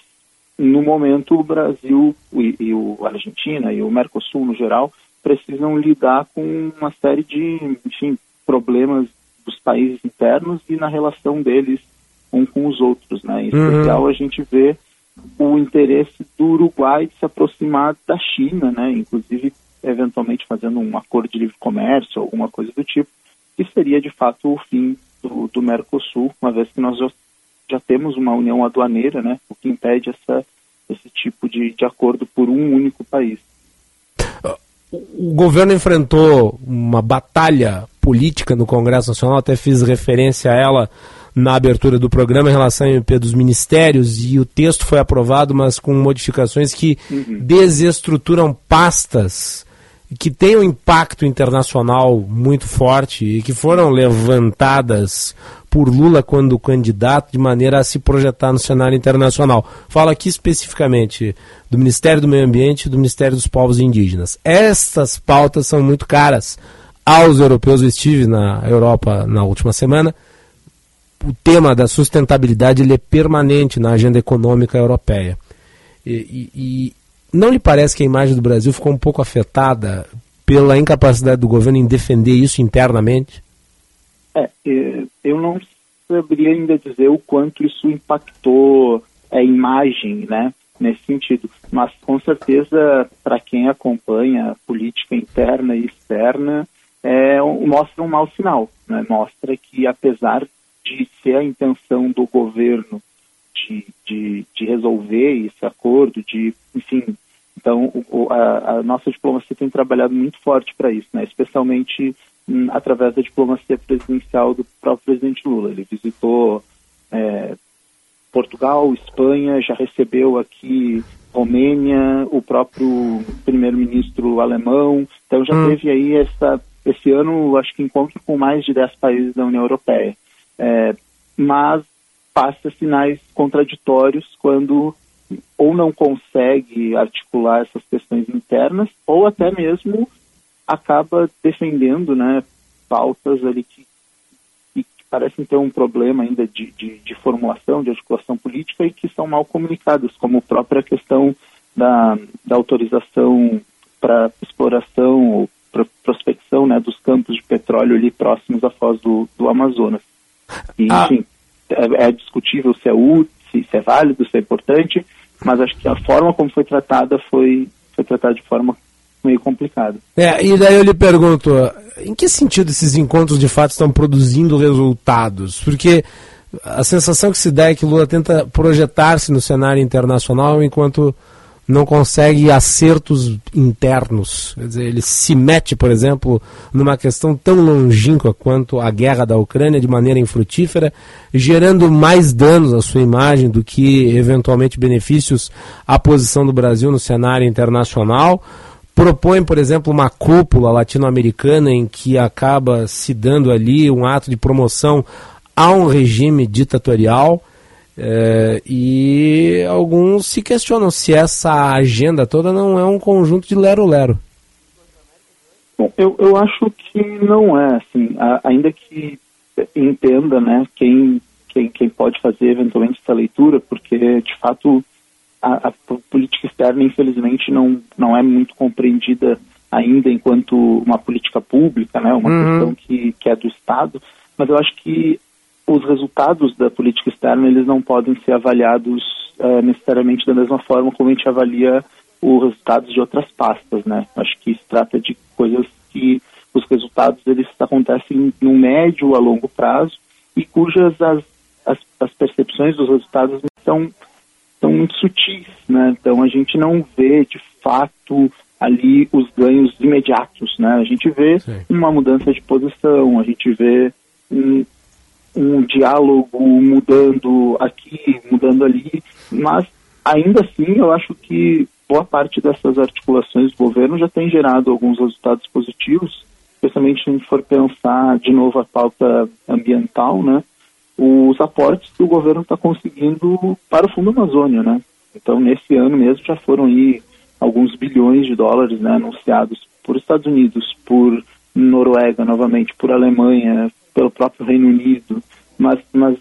no momento o Brasil e, e o Argentina e o Mercosul no geral precisam lidar com uma série de, enfim, problemas dos países internos e na relação deles um com os outros, né? Em especial a gente vê o interesse do Uruguai de se aproximar da China, né? Inclusive eventualmente fazendo um acordo de livre comércio, alguma coisa do tipo, que seria de fato o fim do, do Mercosul, uma vez que nós já, já temos uma união aduaneira, né? O que impede essa, esse tipo de, de acordo por um único país. O governo enfrentou uma batalha política no Congresso Nacional, até fiz referência a ela na abertura do programa em relação à M P dos Ministérios, e o texto foi aprovado, mas com modificações que uhum. desestruturam pastas que têm um impacto internacional muito forte e que foram levantadas por Lula quando candidato, de maneira a se projetar no cenário internacional. Fala aqui especificamente do Ministério do Meio Ambiente e do Ministério dos Povos Indígenas. Estas pautas são muito caras aos europeus. Eu estive na Europa na última semana. O tema da sustentabilidade ele é permanente na agenda econômica europeia. E, e, e não lhe parece que a imagem do Brasil ficou um pouco afetada pela incapacidade do governo em defender isso internamente? É, eu não saberia ainda dizer o quanto isso impactou a imagem, né, nesse sentido. Mas, com certeza, para quem acompanha a política interna e externa, é, mostra um mau sinal, né? Mostra que, apesar de ser a intenção do governo de, de, de resolver esse acordo, de, enfim, então o, a, a nossa diplomacia tem trabalhado muito forte para isso, né? Especialmente hum, através da diplomacia presidencial do próprio presidente Lula. Ele visitou é, Portugal, Espanha, já recebeu aqui Romênia, o próprio primeiro-ministro alemão, então já hum. teve aí essa, esse ano, acho que encontro com mais de dez países da União Europeia. É, mas passa sinais contraditórios quando ou não consegue articular essas questões internas ou até mesmo acaba defendendo, né, pautas ali que, que parecem ter um problema ainda de, de, de formulação, de articulação política e que são mal comunicadas, como a própria questão da, da autorização para exploração ou pra prospecção, né, dos campos de petróleo ali próximos à foz do, do Amazonas. E, enfim, ah. é, é discutível se é útil, se é válido, se é importante, mas acho que a forma como foi tratada foi, foi tratada de forma meio complicada. É, e daí eu lhe pergunto, em que sentido esses encontros de fato estão produzindo resultados? Porque a sensação que se dá é que Lula tenta projetar-se no cenário internacional enquanto não consegue acertos internos. Quer dizer, ele se mete, por exemplo, numa questão tão longínqua quanto a guerra da Ucrânia de maneira infrutífera, gerando mais danos à sua imagem do que eventualmente benefícios à posição do Brasil no cenário internacional. Propõe, por exemplo, uma cúpula latino-americana em que acaba se dando ali um ato de promoção a um regime ditatorial. É, e alguns se questionam se essa agenda toda não é um conjunto de lero-lero. Bom, eu, eu acho que não é, assim, a, ainda que entenda, né, quem, quem, quem pode fazer eventualmente essa leitura, porque de fato a, a política externa, infelizmente, não, não é muito compreendida ainda enquanto uma política pública, né, uma uhum. questão que, que é do Estado, mas eu acho que os resultados da política externa, eles não podem ser avaliados uh, necessariamente da mesma forma como a gente avalia os resultados de outras pastas, né? Acho que se trata de coisas que os resultados, eles acontecem no médio a longo prazo e cujas as, as, as percepções dos resultados são, são muito sutis, né? Então a gente não vê, de fato, ali os ganhos imediatos, né? A gente vê Sim. uma mudança de posição, a gente vê um, um diálogo mudando aqui, mudando ali, mas ainda assim eu acho que boa parte dessas articulações do governo já tem gerado alguns resultados positivos, especialmente se a gente for pensar de novo a pauta ambiental, né? Os aportes que o governo está conseguindo para o Fundo Amazônia, né? Então, nesse ano mesmo já foram aí alguns bilhões de dólares, né, anunciados por Estados Unidos, por Noruega, novamente, por Alemanha, pelo próprio Reino Unido, mas, mas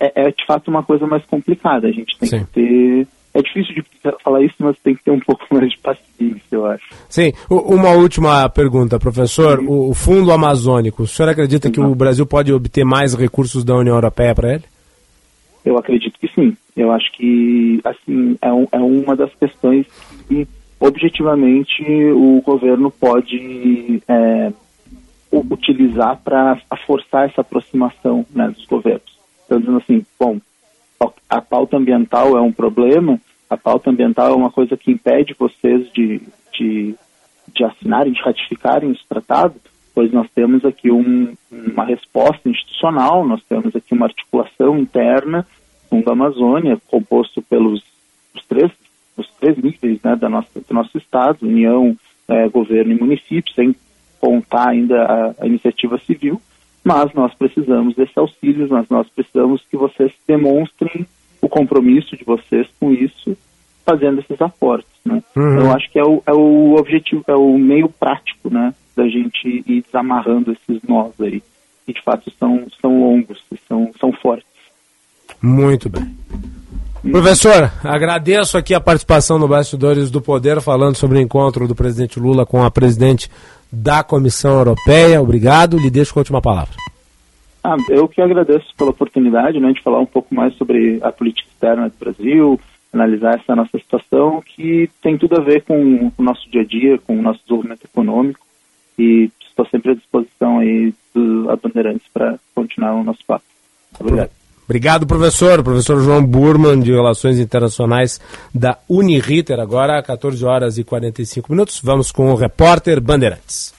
é, é de fato uma coisa mais complicada, a gente tem Sim. que ter... É difícil de falar isso, mas tem que ter um pouco mais de paciência, eu acho. Sim. Uma última pergunta, professor. O Fundo Amazônico, o senhor acredita sim, que não. o Brasil pode obter mais recursos da União Europeia para ele? Eu acredito que sim. Eu acho que, assim, é, um, é uma das questões que, objetivamente, o governo pode é, utilizar para forçar essa aproximação, né, dos governos. Então, dizendo assim, bom... a pauta ambiental é um problema, a pauta ambiental é uma coisa que impede vocês de, de, de assinarem, de ratificarem esse tratado, pois nós temos aqui um, uma resposta institucional, nós temos aqui uma articulação interna da Amazônia, composto pelos os três, os três níveis, né, da nossa, do nosso Estado, União, eh, governo e município, sem contar ainda a, a iniciativa civil, mas nós precisamos desse auxílio, mas nós precisamos que vocês demonstrem o compromisso de vocês com isso, fazendo esses aportes, né? Uhum. Então, eu acho que é o, é o objetivo, é o meio prático, né, da gente ir desamarrando esses nós aí, que de fato são, são longos, são, são fortes. Muito bem. Professor, agradeço aqui a participação no Bastidores do Poder, falando sobre o encontro do presidente Lula com a presidente da Comissão Europeia. Obrigado, lhe deixo com a última palavra. Ah, eu que agradeço pela oportunidade, né, de falar um pouco mais sobre a política externa do Brasil, analisar essa nossa situação, que tem tudo a ver com o nosso dia a dia, com o nosso desenvolvimento econômico, e estou sempre à disposição aí dos Bandeirantes para continuar o nosso papo. Obrigado. Obrigado, professor. Professor João Burmann, de Relações Internacionais da Uniritter. Agora, quatorze horas e quarenta e cinco minutos. Vamos com o repórter Bandeirantes.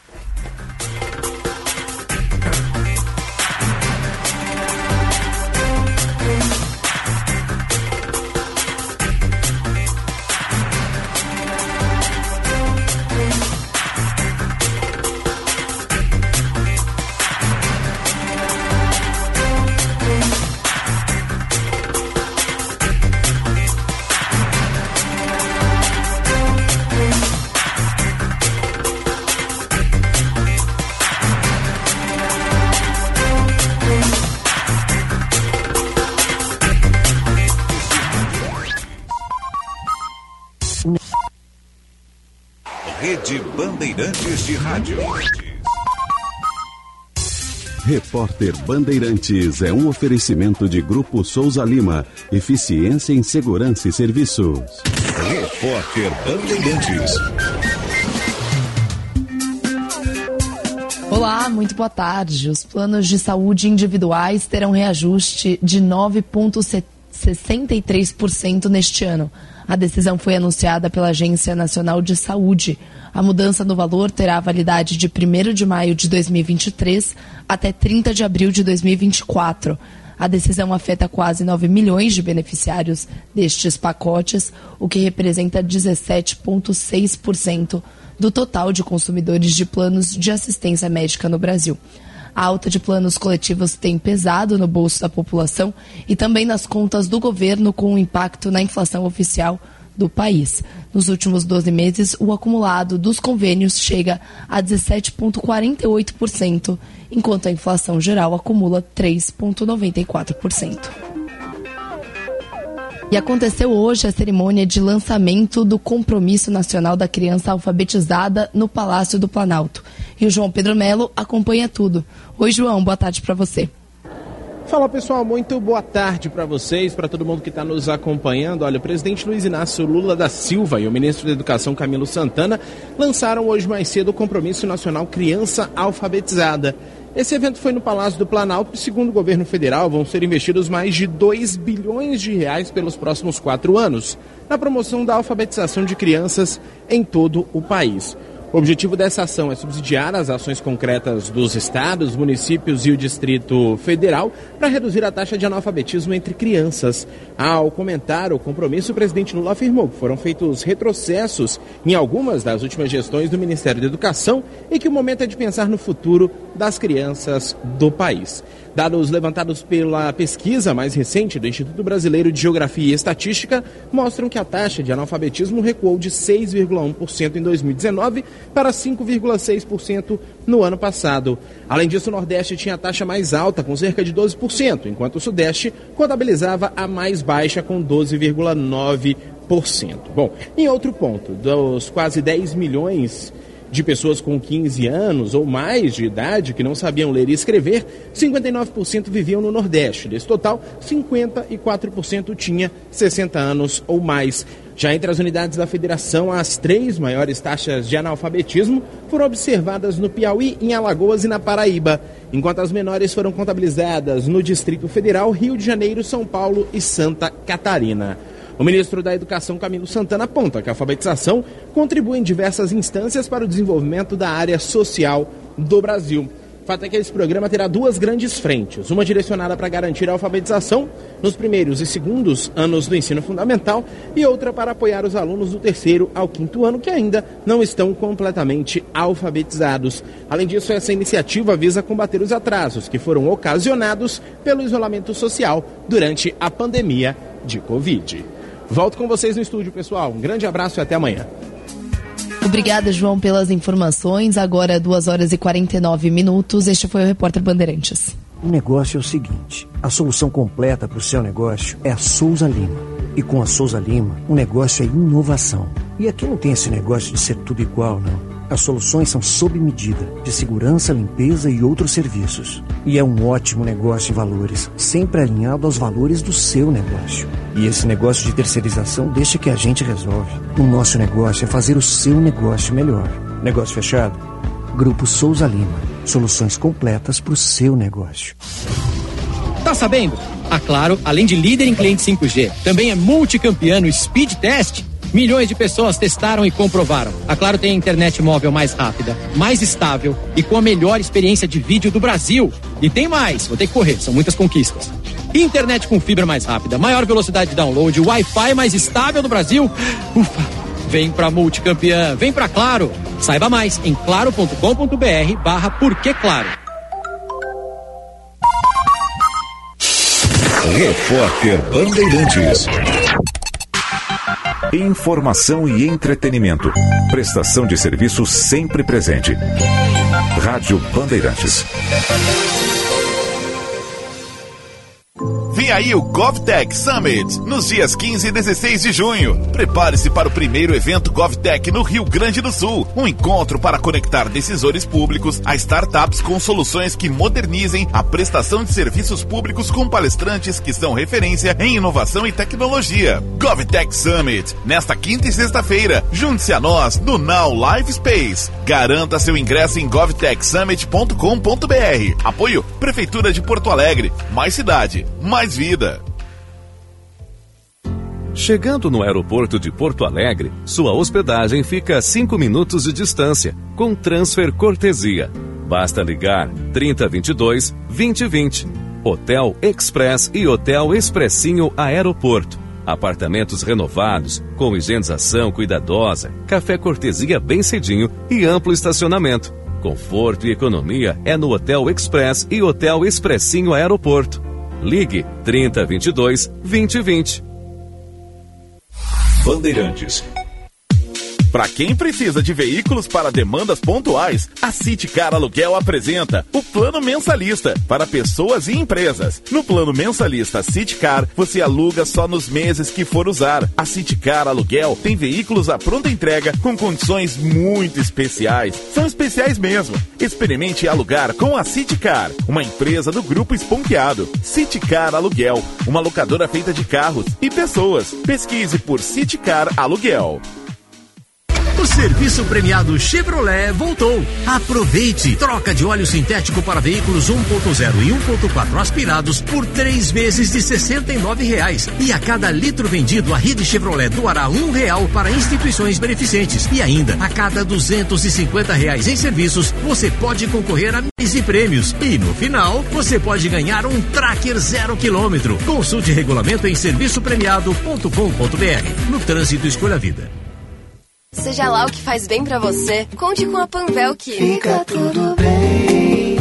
Bandeirantes de Rádio. Repórter Bandeirantes é um oferecimento de Grupo Souza Lima. Eficiência em Segurança e Serviços. Repórter Bandeirantes. Olá, muito boa tarde. Os planos de saúde individuais terão reajuste de nove vírgula sessenta e três por cento neste ano. A decisão foi anunciada pela Agência Nacional de Saúde. A mudança no valor terá validade de primeiro de maio de dois mil e vinte e três até trinta de abril de dois mil e vinte e quatro. A decisão afeta quase nove milhões de beneficiários destes pacotes, o que representa dezessete vírgula seis por cento do total de consumidores de planos de assistência médica no Brasil. A alta de planos coletivos tem pesado no bolso da população e também nas contas do governo, com um impacto na inflação oficial do país. Nos últimos doze meses, o acumulado dos convênios chega a dezessete vírgula quarenta e oito por cento, enquanto a inflação geral acumula três vírgula noventa e quatro por cento. E aconteceu hoje a cerimônia de lançamento do Compromisso Nacional da Criança Alfabetizada no Palácio do Planalto. E o João Pedro Melo acompanha tudo. Oi, João, boa tarde para você. Fala, pessoal, muito boa tarde para vocês, para todo mundo que está nos acompanhando. Olha, o presidente Luiz Inácio Lula da Silva e o ministro da Educação, Camilo Santana, lançaram hoje mais cedo o Compromisso Nacional Criança Alfabetizada. Esse evento foi no Palácio do Planalto e, segundo o governo federal, vão ser investidos mais de dois bilhões de reais pelos próximos quatro anos na promoção da alfabetização de crianças em todo o país. O objetivo dessa ação é subsidiar as ações concretas dos estados, municípios e o Distrito Federal para reduzir a taxa de analfabetismo entre crianças. Ao comentar o compromisso, o presidente Lula afirmou que foram feitos retrocessos em algumas das últimas gestões do Ministério da Educação e que o momento é de pensar no futuro das crianças do país. Dados levantados pela pesquisa mais recente do Instituto Brasileiro de Geografia e Estatística mostram que a taxa de analfabetismo recuou de seis vírgula um por cento em dois mil e dezenove para cinco vírgula seis por cento no ano passado. Além disso, o Nordeste tinha a taxa mais alta, com cerca de doze por cento, enquanto o Sudeste contabilizava a mais baixa, com doze vírgula nove por cento. Bom, em outro ponto, dos quase dez milhões de pessoas com quinze anos ou mais de idade que não sabiam ler e escrever, cinquenta e nove por cento viviam no Nordeste. Desse total, cinquenta e quatro por cento tinha sessenta anos ou mais. Já entre as unidades da federação, as três maiores taxas de analfabetismo foram observadas no Piauí, em Alagoas e na Paraíba, enquanto as menores foram contabilizadas no Distrito Federal, Rio de Janeiro, São Paulo e Santa Catarina. O ministro da Educação, Camilo Santana, aponta que a alfabetização contribui em diversas instâncias para o desenvolvimento da área social do Brasil. O fato é que esse programa terá duas grandes frentes, uma direcionada para garantir a alfabetização nos primeiros e segundos anos do ensino fundamental e outra para apoiar os alunos do terceiro ao quinto ano que ainda não estão completamente alfabetizados. Além disso, essa iniciativa visa combater os atrasos que foram ocasionados pelo isolamento social durante a pandemia de Covid. Volto com vocês no estúdio, pessoal. Um grande abraço e até amanhã. Obrigada, João, pelas informações. Agora, duas horas e quarenta e nove minutos. Este foi o Repórter Bandeirantes. O negócio é o seguinte. A solução completa para o seu negócio é a Souza Lima. E com a Souza Lima, o negócio é inovação. E aqui não tem esse negócio de ser tudo igual, não. As soluções são sob medida, de segurança, limpeza e outros serviços. E é um ótimo negócio em valores, sempre alinhado aos valores do seu negócio. E esse negócio de terceirização deixa que a gente resolve. O nosso negócio é fazer o seu negócio melhor. Negócio fechado? Grupo Souza Lima. Soluções completas para o seu negócio. Tá sabendo? A Claro, além de líder em cliente cinco G, também é multicampeã no Speed Test. Milhões de pessoas testaram e comprovaram. A Claro tem a internet móvel mais rápida, mais estável e com a melhor experiência de vídeo do Brasil. E tem mais, vou ter que correr, são muitas conquistas. Internet com fibra mais rápida, maior velocidade de download, Wi-Fi mais estável do Brasil. Ufa, vem pra multicampeã, vem pra Claro. Saiba mais em claro.com.br barra Porque Claro. Repórter Bandeirantes. Informação e entretenimento. Prestação de serviço sempre presente. Rádio Bandeirantes. Vem aí o GovTech Summit, nos dias quinze e dezesseis de junho. Prepare-se para o primeiro evento GovTech no Rio Grande do Sul. Um encontro para conectar decisores públicos a startups com soluções que modernizem a prestação de serviços públicos com palestrantes que são referência em inovação e tecnologia. GovTech Summit, nesta quinta e sexta-feira. Junte-se a nós no Now Live Space. Garanta seu ingresso em govtech summit ponto com ponto br. Apoio Prefeitura de Porto Alegre. Mais cidade, mais vida. Chegando no aeroporto de Porto Alegre, sua hospedagem fica a cinco minutos de distância, com transfer cortesia. Basta ligar trinta e vinte e dois, vinte e vinte. Hotel Express e Hotel Expressinho Aeroporto. Apartamentos renovados, com higienização cuidadosa, café cortesia bem cedinho e amplo estacionamento. Conforto e economia é no Hotel Express e Hotel Expressinho Aeroporto. Ligue trinta e vinte e dois, vinte e vinte. Bandeirantes. Para quem precisa de veículos para demandas pontuais, a Citicar Aluguel apresenta o Plano Mensalista para pessoas e empresas. No Plano Mensalista Citicar, você aluga só nos meses que for usar. A Citicar Aluguel tem veículos à pronta entrega com condições muito especiais. São especiais mesmo. Experimente alugar com a Citicar, uma empresa do Grupo Esponqueado. Citicar Aluguel, uma locadora feita de carros e pessoas. Pesquise por Citicar Aluguel. O serviço premiado Chevrolet voltou. Aproveite! Troca de óleo sintético para veículos um ponto zero e um ponto quatro aspirados por três vezes de sessenta e nove reais. E a cada litro vendido, a Rede Chevrolet doará um real para instituições beneficentes. E ainda, a cada duzentos e cinquenta reais em serviços, você pode concorrer a milhares de prêmios. E no final, você pode ganhar um tracker zero quilômetro. Consulte regulamento em serviço premiado ponto com ponto br. No trânsito, escolha a vida. Seja lá o que faz bem pra você, conte com a Panvel que... Fica tudo bem,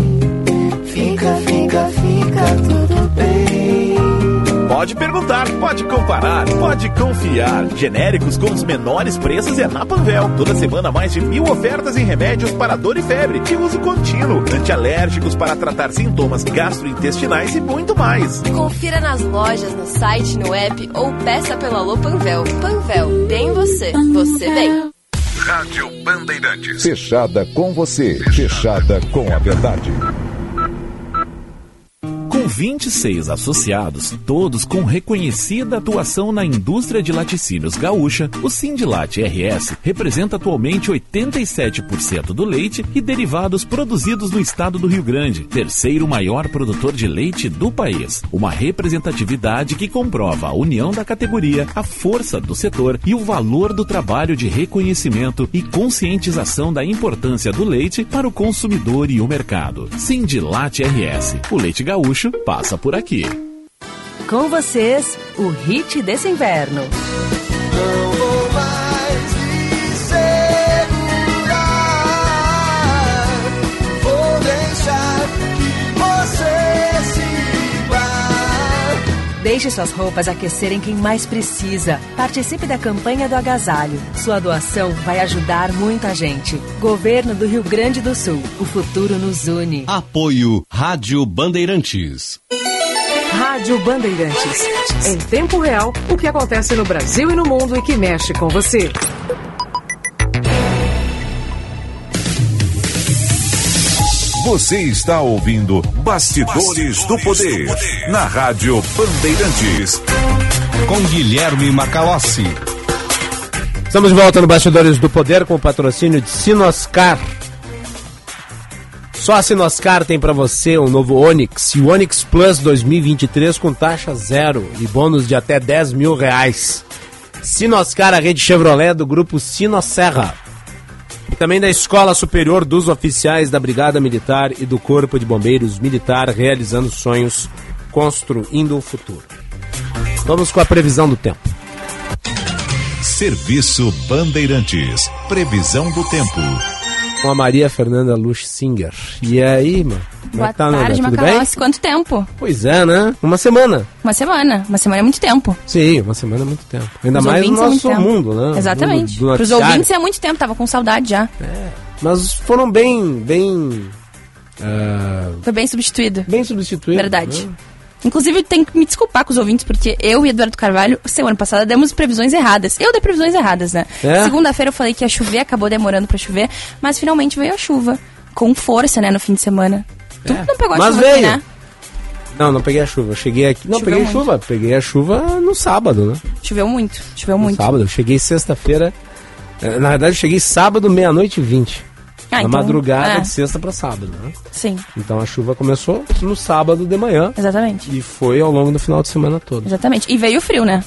fica, fica, fica tudo bem. Pode perguntar, pode comparar, pode confiar. Genéricos com os menores preços é na Panvel. Toda semana mais de mil ofertas em remédios para dor e febre de uso contínuo, antialérgicos para tratar sintomas gastrointestinais e muito mais. Confira nas lojas, no site, no app ou peça pelo Alô Panvel. Panvel, bem você, você bem. Rádio Bandeirantes. Fechada com você, fechada com a verdade. Com vinte e seis associados, todos com reconhecida atuação na indústria de laticínios gaúcha, o Sindilat R S representa atualmente oitenta e sete por cento do leite e derivados produzidos no estado do Rio Grande, terceiro maior produtor de leite do país. Uma representatividade que comprova a união da categoria, a força do setor e o valor do trabalho de reconhecimento e conscientização da importância do leite para o consumidor e o mercado. Sindilat R S, o leite gaúcho passa por aqui. Com vocês, o hit desse inverno. Não vou mais me segurar, vou deixar que você se vá. Deixe suas roupas aquecerem quem mais precisa. Participe da campanha do agasalho. Sua doação vai ajudar muita gente. Governo do Rio Grande do Sul. O futuro nos une. Apoio Rádio Bandeirantes. Rádio Bandeirantes. Em tempo real, o que acontece no Brasil e no mundo e que mexe com você. Você está ouvindo Bastidores, Bastidores do, Poder, do Poder na Rádio Bandeirantes. Com Guilherme Macalossi. Estamos de volta no Bastidores do Poder com o patrocínio de Sinoscar. Só a Sinoscar tem para você um novo Onix e o Onix Plus dois mil e vinte e três com taxa zero e bônus de até dez mil reais. Sinoscar, a rede Chevrolet do grupo Sinocerra. E também da Escola Superior dos Oficiais da Brigada Militar e do Corpo de Bombeiros Militar, realizando sonhos, construindo o futuro. Vamos com a previsão do tempo. Serviço Bandeirantes. Previsão do tempo. Com a Maria Fernanda Luxinger. E aí, mano? Boa tarde, Macalossi. Quanto tempo? Pois é, né? Uma semana. Uma semana. Uma semana é muito tempo. Sim, uma semana é muito tempo. Ainda mais no nosso mundo, né? Exatamente. Para os ouvintes é muito tempo, tava com saudade já. É. Mas foram bem, bem... Uh... Foi bem substituído. Bem substituído. Verdade. Né? Inclusive, tenho que me desculpar com os ouvintes, porque eu e Eduardo Carvalho, semana passada, demos previsões erradas. Eu dei previsões erradas, né? É. Segunda-feira eu falei que ia chover, acabou demorando pra chover, mas finalmente veio a chuva. Com força, né, no fim de semana. É. Tu não pegou a mas chuva veio. Aqui, né? Não, não peguei a chuva. Eu cheguei aqui... Não, choveu peguei muito. chuva. Peguei a chuva no sábado, né? Choveu muito, choveu no muito. sábado. Eu cheguei sexta-feira... Na verdade, eu cheguei sábado, meia-noite e vinte. Ah, na então, madrugada é. de sexta para sábado, né? Sim. Então a chuva começou no sábado de manhã. Exatamente. E foi ao longo do final de semana todo. Exatamente. E veio frio, né?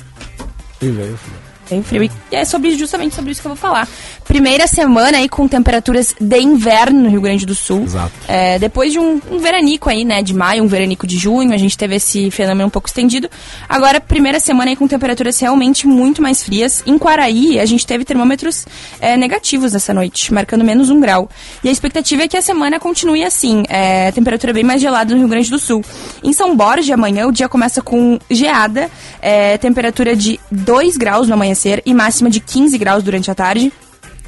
E veio frio. Veio frio. É. E é sobre, justamente sobre isso que eu vou falar. Primeira semana aí com temperaturas de inverno no Rio Grande do Sul. Exato. É, depois de um, um veranico aí, né? De maio, um veranico de junho. A gente teve esse fenômeno um pouco estendido. Agora, primeira semana aí com temperaturas realmente muito mais frias. Em Quaraí, a gente teve termômetros é, negativos nessa noite, marcando menos um grau. E a expectativa é que a semana continue assim. É, temperatura bem mais gelada no Rio Grande do Sul. Em São Borja, amanhã, o dia começa com geada. É, temperatura de dois graus no amanhecer e máxima de quinze graus durante a tarde.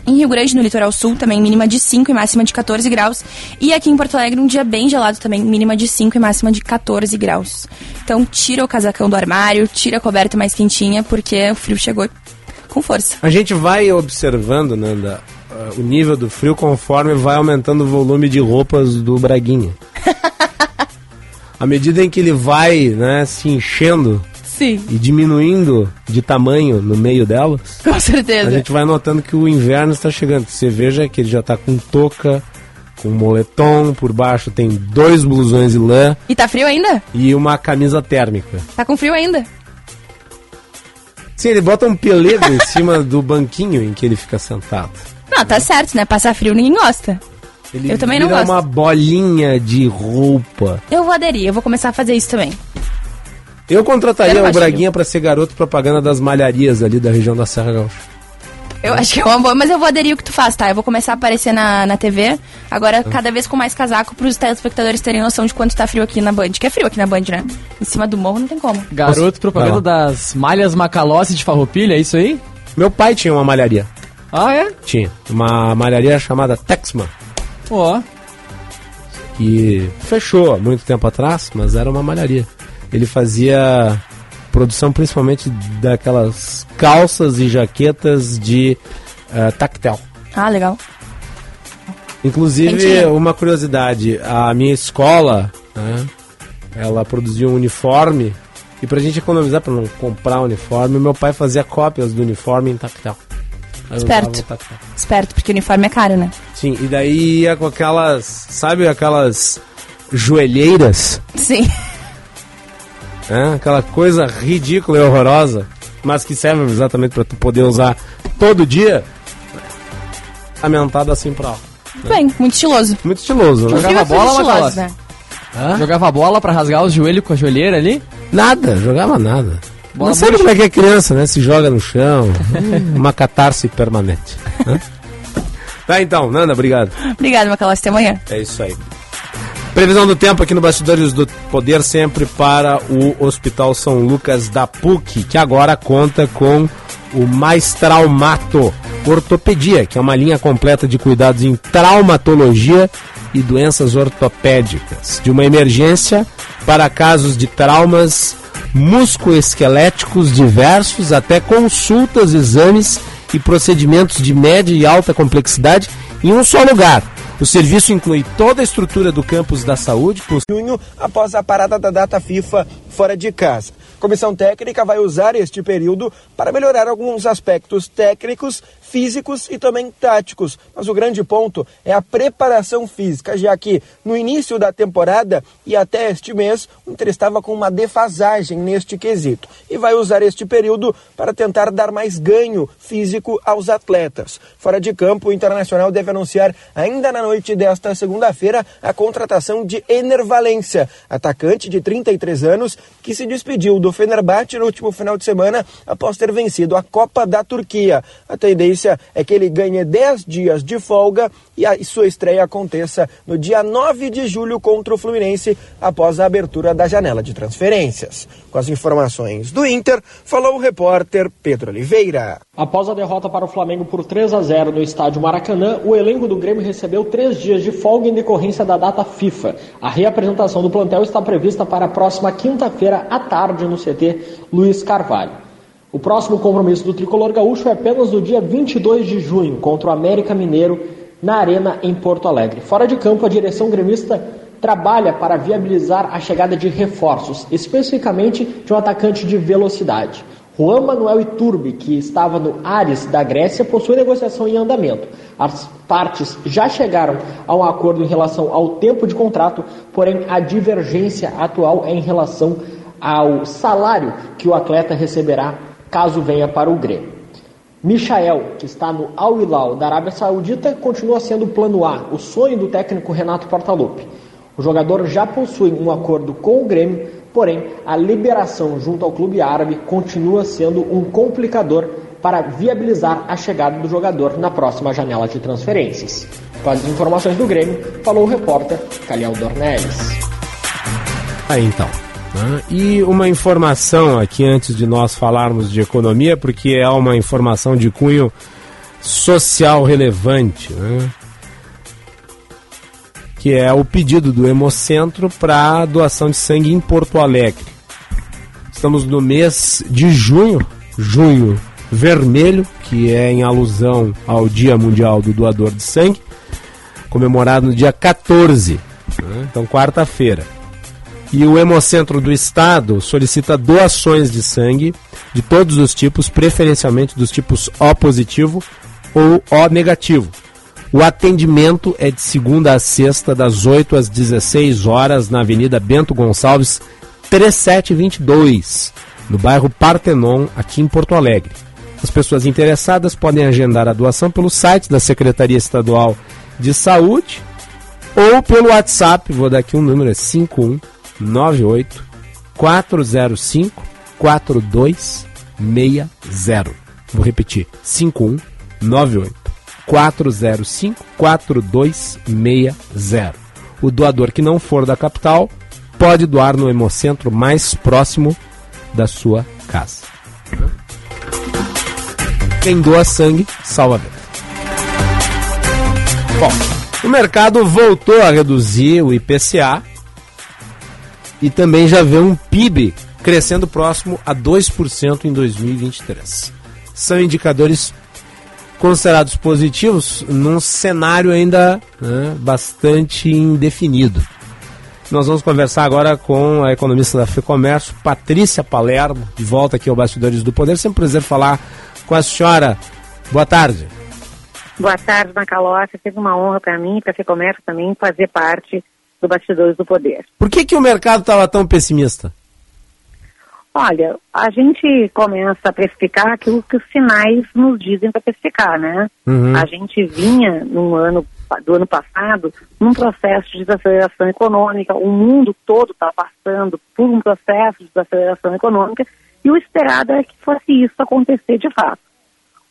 Em Rio Grande, no litoral sul, também mínima de cinco e máxima de catorze graus. E aqui em Porto Alegre, um dia bem gelado também, mínima de cinco e máxima de catorze graus. Então, tira o casacão do armário, tira a coberta mais quentinha, porque o frio chegou com força. A gente vai observando, Nanda, o nível do frio conforme vai aumentando o volume de roupas do Braguinha. À medida em que ele vai, né, se enchendo... Sim. E diminuindo de tamanho no meio delas. Com certeza. A gente vai notando que o inverno está chegando. Você veja que ele já está com touca, com moletom, por baixo tem dois blusões de lã. E tá frio ainda? E uma camisa térmica. Tá com frio ainda? Sim, ele bota um pelego em cima do banquinho em que ele fica sentado. Não, tá certo, né? Passar frio ninguém gosta. Ele eu também não gosto. Ele vira uma bolinha de roupa. Eu vou aderir, eu vou começar a fazer isso também. Eu contrataria o Braguinha para ser garoto propaganda das malharias ali da região da Serra Gaúcha. Eu acho que é uma boa, mas eu vou aderir o que tu faz, tá? Eu vou começar a aparecer na, na T V, agora ah. cada vez com mais casaco, pros telespectadores terem noção de quanto tá frio aqui na Band. Que é frio aqui na Band, né? Em cima do morro não tem como. Garoto propaganda das malhas Macalossi de Farroupilha, é isso aí? Meu pai tinha uma malharia. Ah, é? Tinha. Uma malharia chamada Texman. Ó. Oh. Que fechou há muito tempo atrás, mas era uma malharia. Ele fazia produção principalmente daquelas calças e jaquetas de uh, tactel. Ah, legal. Inclusive, Entendi. Uma curiosidade, a minha escola, né, ela produzia um uniforme, e pra gente economizar, pra não comprar uniforme, meu pai fazia cópias do uniforme em tactel. Esperto, tactel. Esperto, porque o uniforme é caro, né? Sim, e daí ia com aquelas, sabe, aquelas joelheiras? Sim. É, aquela coisa ridícula e horrorosa, mas que serve exatamente para tu poder usar todo dia, aumentada assim pra... Né? Bem, muito estiloso. Muito estiloso, né? Jogava bola, estiloso, né? Hã? Jogava bola pra rasgar o joelho com a joelheira ali? Nada, jogava nada. Bola não sabe muito... como é que é criança, né? Se joga no chão, uma catarse permanente. Né? Tá, então, Nanda, obrigado. Obrigado, Macalossi, até amanhã. É isso aí. Previsão do tempo aqui no Bastidores do Poder, sempre para o Hospital São Lucas da P U C, que agora conta com o Mais Traumato Ortopedia, que é uma linha completa de cuidados em traumatologia e doenças ortopédicas. De uma emergência para casos de traumas musculoesqueléticos diversos, até consultas, exames e procedimentos de média e alta complexidade em um só lugar. O serviço inclui toda a estrutura do campus da saúde. Por... junho, após a parada da data FIFA fora de casa. A comissão técnica vai usar este período para melhorar alguns aspectos técnicos, físicos e também táticos. Mas o grande ponto é a preparação física, já que no início da temporada e até este mês, o Inter estava com uma defasagem neste quesito. E vai usar este período para tentar dar mais ganho físico aos atletas. Fora de campo, o Internacional deve anunciar ainda na noite desta segunda-feira a contratação de Ener Valencia, atacante de trinta e três anos, que se despediu do Fenerbahçe no último final de semana após ter vencido a Copa da Turquia. A tendência é que ele ganhe dez dias de folga e a sua estreia aconteça no dia nove de julho contra o Fluminense, após a abertura da janela de transferências. Com as informações do Inter, falou o repórter Pedro Oliveira. Após a derrota para o Flamengo por três a zero no estádio Maracanã, o elenco do Grêmio recebeu três dias de folga em decorrência da data FIFA. A reapresentação do plantel está prevista para a próxima quinta-feira à tarde no C T Luiz Carvalho. O próximo compromisso do tricolor gaúcho é apenas no dia vinte e dois de junho contra o América Mineiro, na Arena em Porto Alegre. Fora de campo, a direção gremista trabalha para viabilizar a chegada de reforços, especificamente de um atacante de velocidade. Juan Manuel Iturbe, que estava no Ares da Grécia, possui negociação em andamento. As partes já chegaram a um acordo em relação ao tempo de contrato, porém a divergência atual é em relação ao salário que o atleta receberá caso venha para o Grêmio. Michael, que está no Al Hilal da Arábia Saudita, continua sendo o plano A, o sonho do técnico Renato Portaluppi. O jogador já possui um acordo com o Grêmio, porém a liberação junto ao clube árabe continua sendo um complicador para viabilizar a chegada do jogador na próxima janela de transferências. Com as informações do Grêmio, falou o repórter Caliel Dornelles. Aí então. Ah, e uma informação aqui antes de nós falarmos de economia, porque é uma informação de cunho social relevante, né? Que é o pedido do Hemocentro para a doação de sangue em Porto Alegre. Estamos no mês de junho, junho vermelho, que é em alusão ao Dia Mundial do Doador de Sangue, comemorado no dia quatorze, né? Então quarta-feira. E o Hemocentro do Estado solicita doações de sangue de todos os tipos, preferencialmente dos tipos O positivo ou O negativo. O atendimento é de segunda a sexta, das oito às dezesseis horas, na Avenida Bento Gonçalves, três sete dois dois, no bairro Partenon, aqui em Porto Alegre. As pessoas interessadas podem agendar a doação pelo site da Secretaria Estadual de Saúde ou pelo WhatsApp, vou dar aqui um número, é cinco um nove oito, quatro zero cinco, quatro dois seis zero. Vou repetir, cinco um nove oito, quatro zero cinco, quatro dois seis zero. O doador que não for da capital pode doar no Hemocentro mais próximo da sua casa. Quem doa sangue, salva a vida. Bom, o mercado voltou a reduzir o I P C A e também já vê um P I B crescendo próximo a dois por cento em dois mil e vinte e três. São indicadores considerados positivos num cenário ainda, né, bastante indefinido. Nós vamos conversar agora com a economista da FEComércio, Patrícia Palermo, de volta aqui ao Bastidores do Poder. Sempre um prazer falar com a senhora. Boa tarde. Boa tarde, Macalossi. Foi uma honra para mim e para a FEComércio também fazer parte do Bastidores do Poder. Por que que o mercado estava tão pessimista? Olha, a gente começa a precificar aquilo que os sinais nos dizem para precificar, né? Uhum. A gente vinha, no ano, do ano passado, num processo de desaceleração econômica. O mundo todo está passando por um processo de desaceleração econômica e o esperado é que fosse isso acontecer de fato.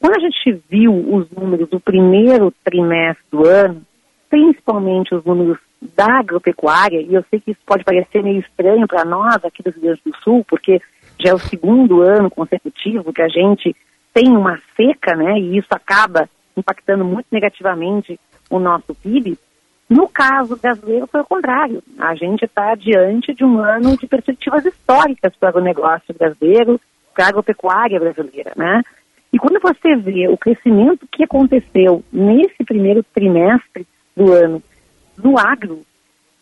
Quando a gente viu os números do primeiro trimestre do ano, principalmente os números da agropecuária, e eu sei que isso pode parecer meio estranho para nós aqui do Rio Grande do Sul, porque já é o segundo ano consecutivo que a gente tem uma seca, né, e isso acaba impactando muito negativamente o nosso P I B. No caso brasileiro foi o contrário. A gente está diante de um ano de perspectivas históricas para o negócio brasileiro, para a agropecuária brasileira, né? E quando você vê o crescimento que aconteceu nesse primeiro trimestre do ano no agro,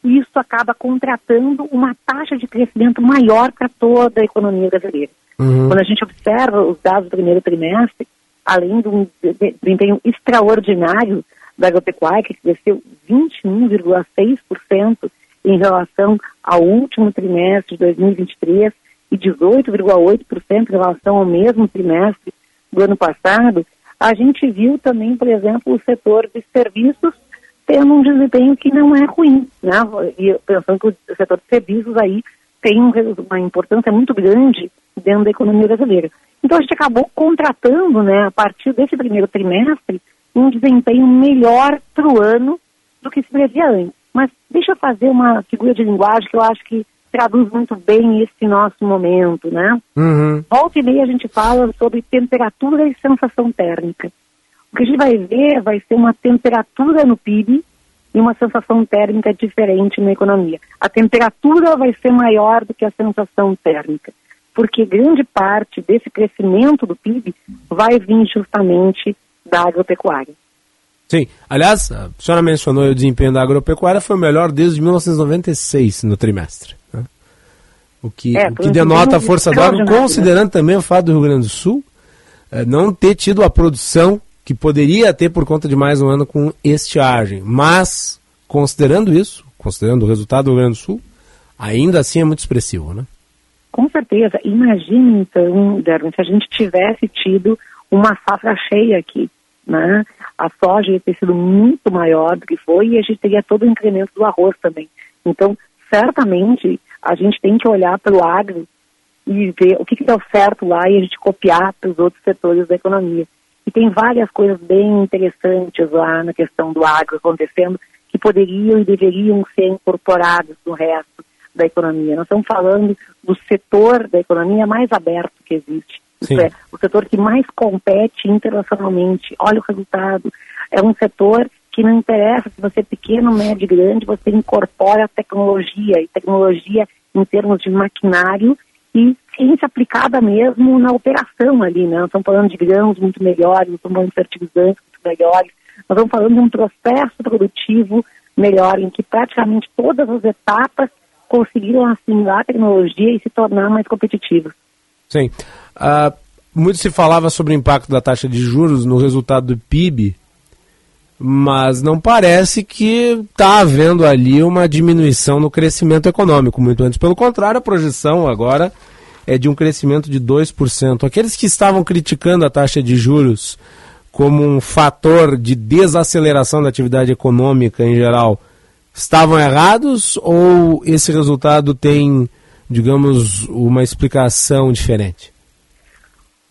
isso acaba contratando uma taxa de crescimento maior para toda a economia brasileira. Uhum. Quando a gente observa os dados do primeiro trimestre, além do desempenho extraordinário da agropecuária, que cresceu vinte e um vírgula seis por cento em relação ao último trimestre de dois mil e vinte e três e dezoito vírgula oito por cento em relação ao mesmo trimestre do ano passado, a gente viu também, por exemplo, o setor de serviços tendo um desempenho que não é ruim, né? E pensando que o setor de serviços aí tem uma importância muito grande dentro da economia brasileira. Então a gente acabou contratando, né, a partir desse primeiro trimestre, um desempenho melhor para o ano do que se previa antes. Mas deixa eu fazer uma figura de linguagem que eu acho que traduz muito bem esse nosso momento, né? Uhum. Volta e meia a gente fala sobre temperatura e sensação térmica. O que a gente vai ver vai ser uma temperatura no P I B e uma sensação térmica diferente na economia. A temperatura vai ser maior do que a sensação térmica, porque grande parte desse crescimento do P I B vai vir justamente da agropecuária. Sim. Aliás, a senhora mencionou o desempenho da agropecuária, foi o melhor desde mil novecentos e noventa e seis no trimestre, né? O que, é, o que denota a força do agro, considerando, né, também o fato do Rio Grande do Sul eh, não ter tido a produção que poderia ter por conta de mais um ano com estiagem. Mas, considerando isso, considerando o resultado do Rio Grande do Sul, ainda assim é muito expressivo, né? Com certeza. Imagina, então, Derwin, se a gente tivesse tido uma safra cheia aqui, né? A soja ia ter sido muito maior do que foi e a gente teria todo o incremento do arroz também. Então, certamente, a gente tem que olhar para o agro e ver o que que deu certo lá e a gente copiar para os outros setores da economia. E tem várias coisas bem interessantes lá na questão do agro acontecendo que poderiam e deveriam ser incorporadas no resto da economia. Nós estamos falando do setor da economia mais aberto que existe. Sim. Isso é o setor que mais compete internacionalmente. Olha o resultado. É um setor que não interessa se você é pequeno, médio, grande, você incorpora a tecnologia, e tecnologia em termos de maquinário e ciência aplicada mesmo na operação ali, né? Nós estamos falando de grãos muito melhores, nós estamos falando de fertilizantes muito melhores, nós estamos falando de um processo produtivo melhor, em que praticamente todas as etapas conseguiram assimilar a tecnologia e se tornar mais competitivos. Sim. Uh, muito se falava sobre o impacto da taxa de juros no resultado do P I B, mas não parece que está havendo ali uma diminuição no crescimento econômico, muito antes. Pelo contrário, a projeção agora é de um crescimento de dois por cento. Aqueles que estavam criticando a taxa de juros como um fator de desaceleração da atividade econômica em geral, estavam errados ou esse resultado tem, digamos, uma explicação diferente?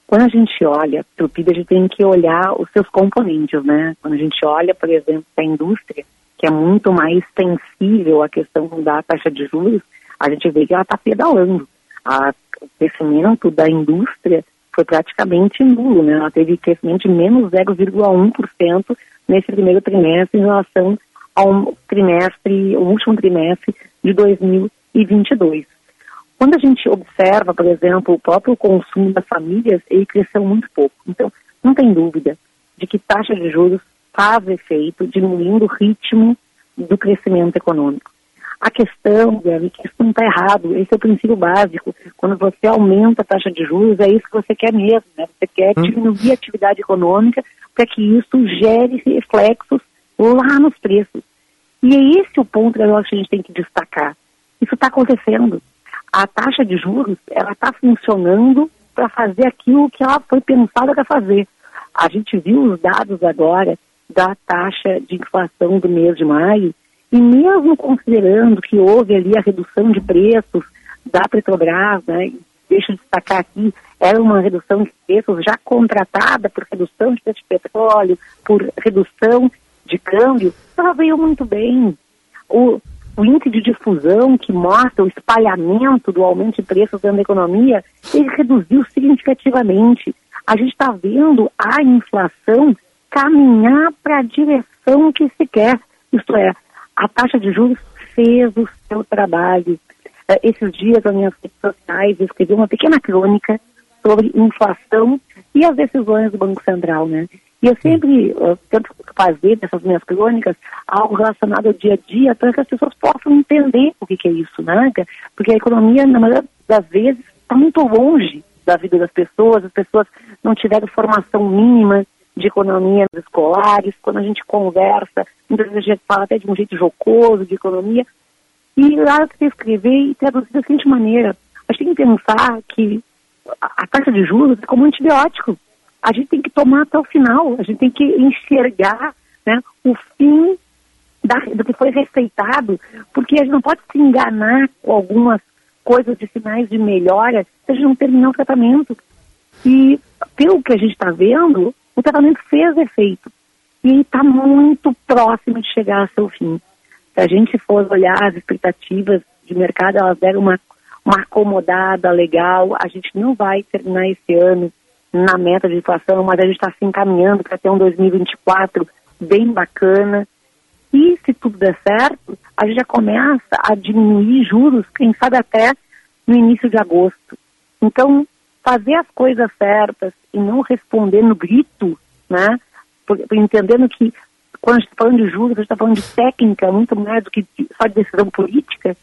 Quando a gente olha para o P I B, a gente tem que olhar os seus componentes, né? Quando a gente olha, por exemplo, para a indústria, que é muito mais sensível à questão da taxa de juros, a gente vê que ela está pedalando. A, o crescimento da indústria foi praticamente nulo, né? Ela teve crescimento de menos zero vírgula um por cento nesse primeiro trimestre em relação ao trimestre, o último trimestre de dois mil e vinte e dois. Quando a gente observa, por exemplo, o próprio consumo das famílias, ele cresceu muito pouco. Então, não tem dúvida de que taxa de juros faz efeito, diminuindo o ritmo do crescimento econômico. A questão, Guilherme, que isso não está errado, esse é o princípio básico. Quando você aumenta a taxa de juros, é isso que você quer mesmo, né? Você quer diminuir a atividade econômica para que isso gere reflexos lá nos preços. E é esse o ponto que a gente tem que destacar. Isso está acontecendo. A taxa de juros, ela está funcionando para fazer aquilo que ela foi pensada para fazer. A gente viu os dados agora da taxa de inflação do mês de maio e mesmo considerando que houve ali a redução de preços da Petrobras, né, deixa eu destacar aqui, era uma redução de preços já contratada por redução de preço de petróleo, por redução de câmbio, ela veio muito bem. O... O índice de difusão que mostra o espalhamento do aumento de preços dentro da economia, ele reduziu significativamente. A gente está vendo a inflação caminhar para a direção que se quer. Isto é, a taxa de juros fez o seu trabalho. Esses dias, nas minhas redes sociais, eu escrevi uma pequena crônica sobre inflação e as decisões do Banco Central, né? E eu sempre eu tento fazer dessas minhas crônicas algo relacionado ao dia a dia para que as pessoas possam entender o que, que é isso, né? Porque a economia, na maioria das vezes, está muito longe da vida das pessoas, as pessoas não tiveram formação mínima de economia nos escolares, quando a gente conversa, muitas vezes a gente fala até de um jeito jocoso de economia, e lá eu queria escrever e traduzir da seguinte maneira, a gente tem que pensar que a taxa de juros é como um antibiótico. A gente tem que tomar até o final, a gente tem que enxergar, né, o fim da, do que foi receitado, porque a gente não pode se enganar com algumas coisas de sinais de melhora se a gente não terminar o tratamento. E, pelo que a gente está vendo, o tratamento fez efeito e está muito próximo de chegar ao seu fim. Se a gente for olhar as expectativas de mercado, elas deram uma, uma acomodada legal, a gente não vai terminar esse ano na meta de inflação, mas a gente está se encaminhando para ter um dois mil e vinte e quatro bem bacana. E se tudo der certo, a gente já começa a diminuir juros, quem sabe até no início de agosto. Então, fazer as coisas certas e não responder no grito, né? Entendendo que quando a gente está falando de juros, a gente está falando de técnica, muito mais do que só de decisão política.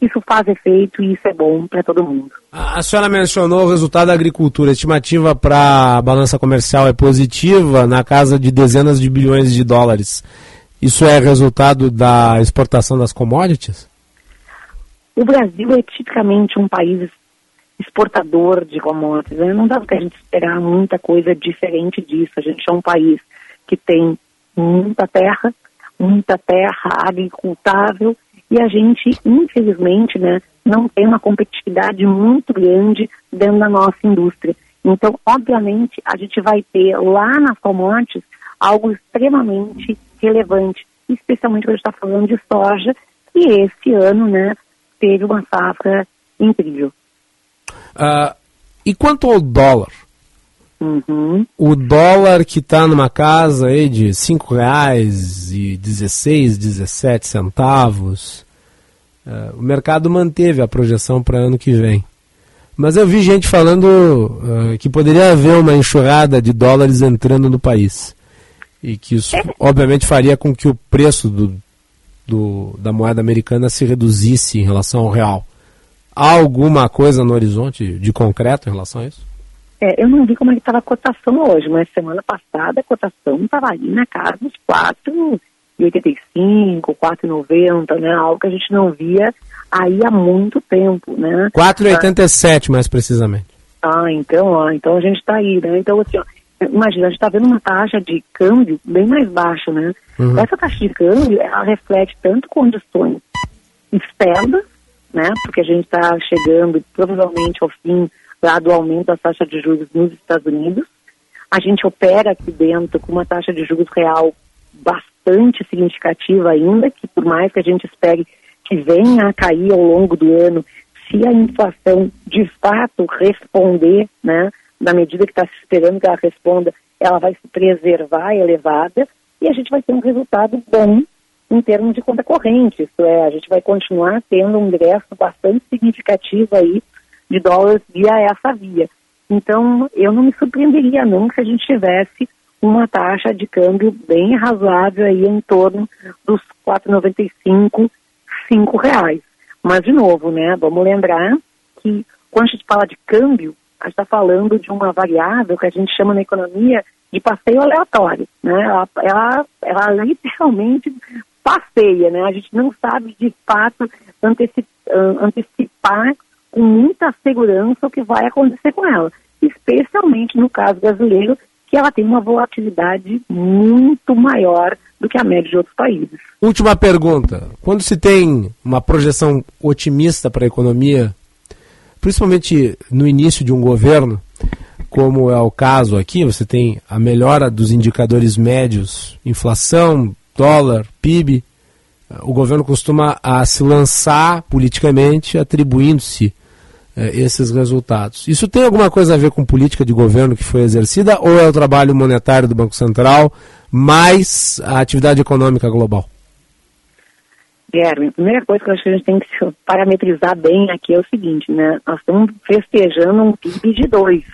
Isso faz efeito e isso é bom para todo mundo. A senhora mencionou o resultado da agricultura. A estimativa para a balança comercial é positiva, na casa de dezenas de bilhões de dólares. Isso é resultado da exportação das commodities? O Brasil é tipicamente um país exportador de commodities, né? Não dá para a gente esperar muita coisa diferente disso. A gente é um país que tem muita terra, muita terra agricultável, e a gente, infelizmente, né, não tem uma competitividade muito grande dentro da nossa indústria. Então, obviamente, a gente vai ter lá nas commodities algo extremamente relevante, especialmente quando a gente está falando de soja, e esse ano, né, teve uma safra incrível. Uh, e quanto ao dólar? Uhum. O dólar que está numa casa aí de cinco reais e dezesseis, dezessete centavos, uh, o mercado manteve a projeção para ano que vem. Mas eu vi gente falando uh, que poderia haver uma enxurrada de dólares entrando no país. E que isso, obviamente, faria com que o preço do, do, da moeda americana se reduzisse em relação ao real. Há alguma coisa no horizonte de concreto em relação a isso? É, eu não vi como é que estava a cotação hoje, mas semana passada a cotação estava ali na casa dos quatro reais e oitenta e cinco, quatro reais e noventa, né? Algo que a gente não via aí há muito tempo, né? quatro reais e oitenta e sete, ah, mais precisamente. Ah, então, ó, então a gente está aí, né? Então, assim, ó, imagina, a gente está vendo uma taxa de câmbio bem mais baixa, né? Uhum. Essa taxa de câmbio, ela reflete tanto condições externas, né? Porque a gente está chegando provavelmente ao fim lá do aumento da taxa de juros nos Estados Unidos. A gente opera aqui dentro com uma taxa de juros real bastante significativa ainda, que por mais que a gente espere que venha a cair ao longo do ano, se a inflação de fato responder, né, na medida que está se esperando que ela responda, ela vai se preservar elevada e a gente vai ter um resultado bom em termos de conta corrente. Isso é, a gente vai continuar tendo um ingresso bastante significativo aí de dólares via essa via. Então, eu não me surpreenderia não se a gente tivesse uma taxa de câmbio bem razoável aí em torno dos quatro reais e noventa e cinco, cinco reais. Mas, de novo, né, vamos lembrar que quando a gente fala de câmbio, a gente está falando de uma variável que a gente chama na economia de passeio aleatório, né? Ela, ela, ela literalmente passeia, né? A gente não sabe, de fato, antecipar com muita segurança o que vai acontecer com ela, especialmente no caso brasileiro, que ela tem uma volatilidade muito maior do que a média de outros países. Última pergunta. Quando se tem uma projeção otimista para a economia, principalmente no início de um governo, como é o caso aqui, você tem a melhora dos indicadores médios, inflação, dólar, P I B, o governo costuma a se lançar politicamente atribuindo-se eh, esses resultados. Isso tem alguma coisa a ver com política de governo que foi exercida ou é o trabalho monetário do Banco Central mais a atividade econômica global? Guilherme, a primeira coisa que eu acho que a gente tem que parametrizar bem aqui é o seguinte, né? Nós estamos festejando um P I B de dois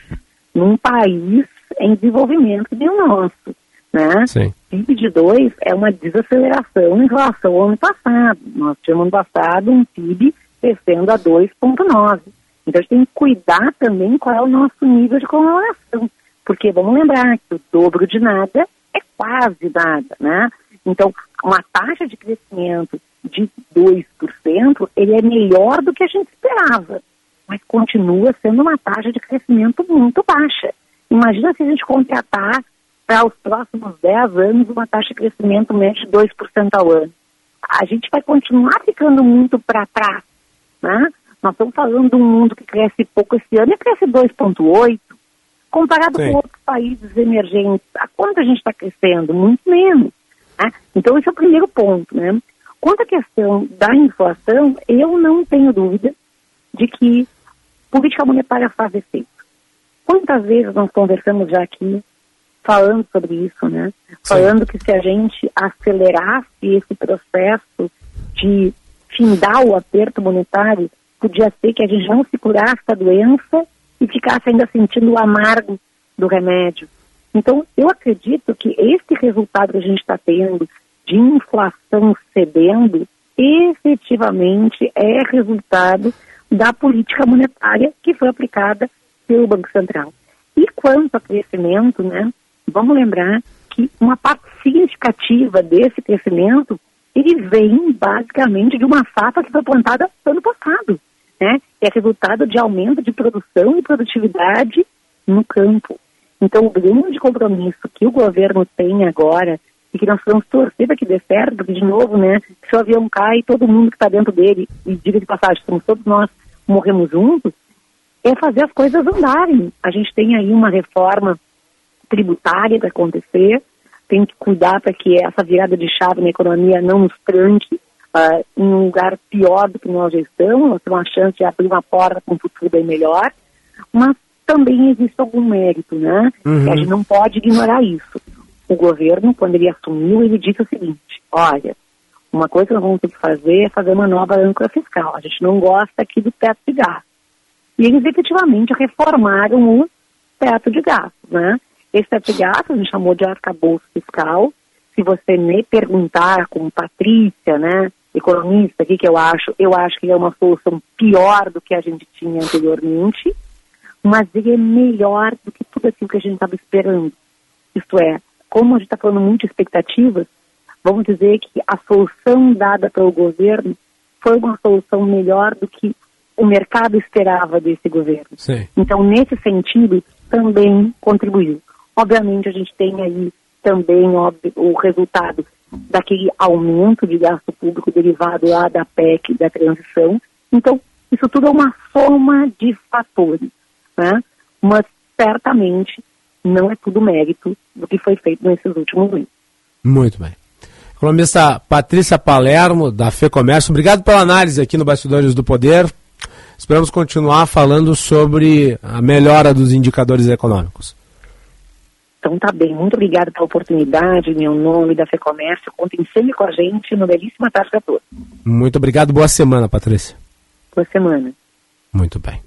num país em desenvolvimento que nem o nosso, né? Sim. P I B de dois é uma desaceleração em relação ao ano passado. Nós tínhamos ano passado um P I B crescendo a dois vírgula nove. Então a gente tem que cuidar também qual é o nosso nível de comemoração, porque vamos lembrar que o dobro de nada é quase nada, né? Então, uma taxa de crescimento de dois por cento, ele é melhor do que a gente esperava, mas continua sendo uma taxa de crescimento muito baixa. Imagina se a gente contratar para os próximos dez anos uma taxa de crescimento média de dois por cento ao ano. A gente vai continuar ficando muito para trás, né? Nós estamos falando de um mundo que cresce pouco esse ano e cresce dois vírgula oito por cento. Comparado Sim. com outros países emergentes, a quanto a gente está crescendo? Muito menos, né? Então, esse é o primeiro ponto, né? Quanto à questão da inflação, eu não tenho dúvida de que política monetária faz efeito. Quantas vezes nós conversamos já aqui falando sobre isso, né? Sim. Falando que se a gente acelerasse esse processo de findar o aperto monetário, podia ser que a gente não se curasse da doença e ficasse ainda sentindo o amargo do remédio. Então, eu acredito que esse resultado que a gente está tendo de inflação cedendo, efetivamente é resultado da política monetária que foi aplicada pelo Banco Central. E quanto ao crescimento, né, vamos lembrar que uma parte significativa desse crescimento, ele vem basicamente de uma safra que foi plantada ano passado, né, que é resultado de aumento de produção e produtividade no campo. Então, o grande compromisso que o governo tem agora e que nós vamos torcer para que dê certo, porque, de novo, né, se o avião cai, todo mundo que está dentro dele, e diga de passagem, somos todos nós, morremos juntos, é fazer as coisas andarem. A gente tem aí uma reforma tributária para acontecer, tem que cuidar para que essa virada de chave na economia não nos tranque uh, em um lugar pior do que nós já estamos, nós temos uma chance de abrir uma porta para um futuro bem melhor, mas também existe algum mérito, né? Uhum. A gente não pode ignorar isso. O governo, quando ele assumiu, ele disse o seguinte: olha, uma coisa que nós vamos ter que fazer é fazer uma nova âncora fiscal. A gente não gosta aqui do teto de gasto. E eles efetivamente reformaram o teto de gastos, né? Esse teto de gastos a gente chamou de arcabouço fiscal. Se você me perguntar, como Patrícia, né, economista aqui, que eu acho, eu acho que é uma solução pior do que a gente tinha anteriormente, mas ele é melhor do que tudo aquilo que a gente estava esperando. Isto é, como a gente está falando muito de expectativas, vamos dizer que a solução dada pelo governo foi uma solução melhor do que o mercado esperava desse governo. Sim. Então, nesse sentido, também contribuiu. Obviamente, a gente tem aí também óbvio, o resultado daquele aumento de gasto público derivado lá da P E C, da transição. Então, isso tudo é uma soma de fatores, né? Mas, certamente, não é tudo mérito do que foi feito nesses últimos anos. Muito bem. Economista Patrícia Palermo, da FEComércio, obrigado pela análise aqui no Bastidores do Poder. Esperamos continuar falando sobre a melhora dos indicadores econômicos. Então tá bem, muito obrigada pela oportunidade, meu nome da FEComércio, contem sempre com a gente, uma belíssima tarde a todos. Muito obrigado, boa semana, Patrícia. Boa semana. Muito bem.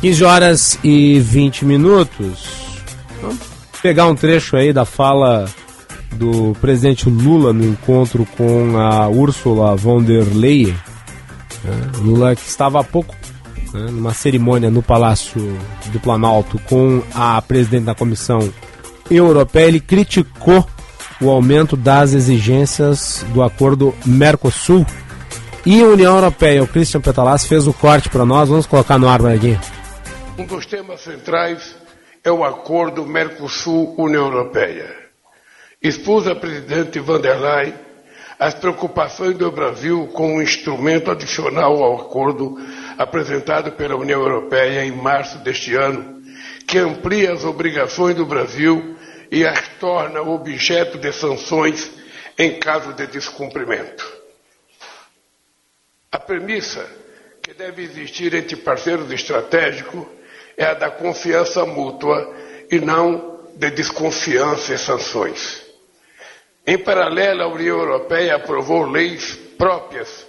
quinze horas e vinte minutos. Vamos pegar um trecho aí da fala do presidente Lula no encontro com a Ursula von der Leyen. Lula que estava há pouco, né, numa cerimônia no Palácio do Planalto com a presidente da Comissão Europeia. Ele criticou o aumento das exigências do acordo Mercosul e União Europeia. O Cristiano Petalás fez o corte para nós. Vamos colocar no ar, Braguinha. Um dos temas centrais é o acordo Mercosul-União Europeia. Expus a presidente von der Leyen as preocupações do Brasil com um instrumento adicional ao acordo apresentado pela União Europeia em março deste ano, que amplia as obrigações do Brasil e as torna objeto de sanções em caso de descumprimento. A premissa que deve existir entre parceiros estratégicos é a da confiança mútua e não de desconfiança e sanções. Em paralelo, a União Europeia aprovou leis próprias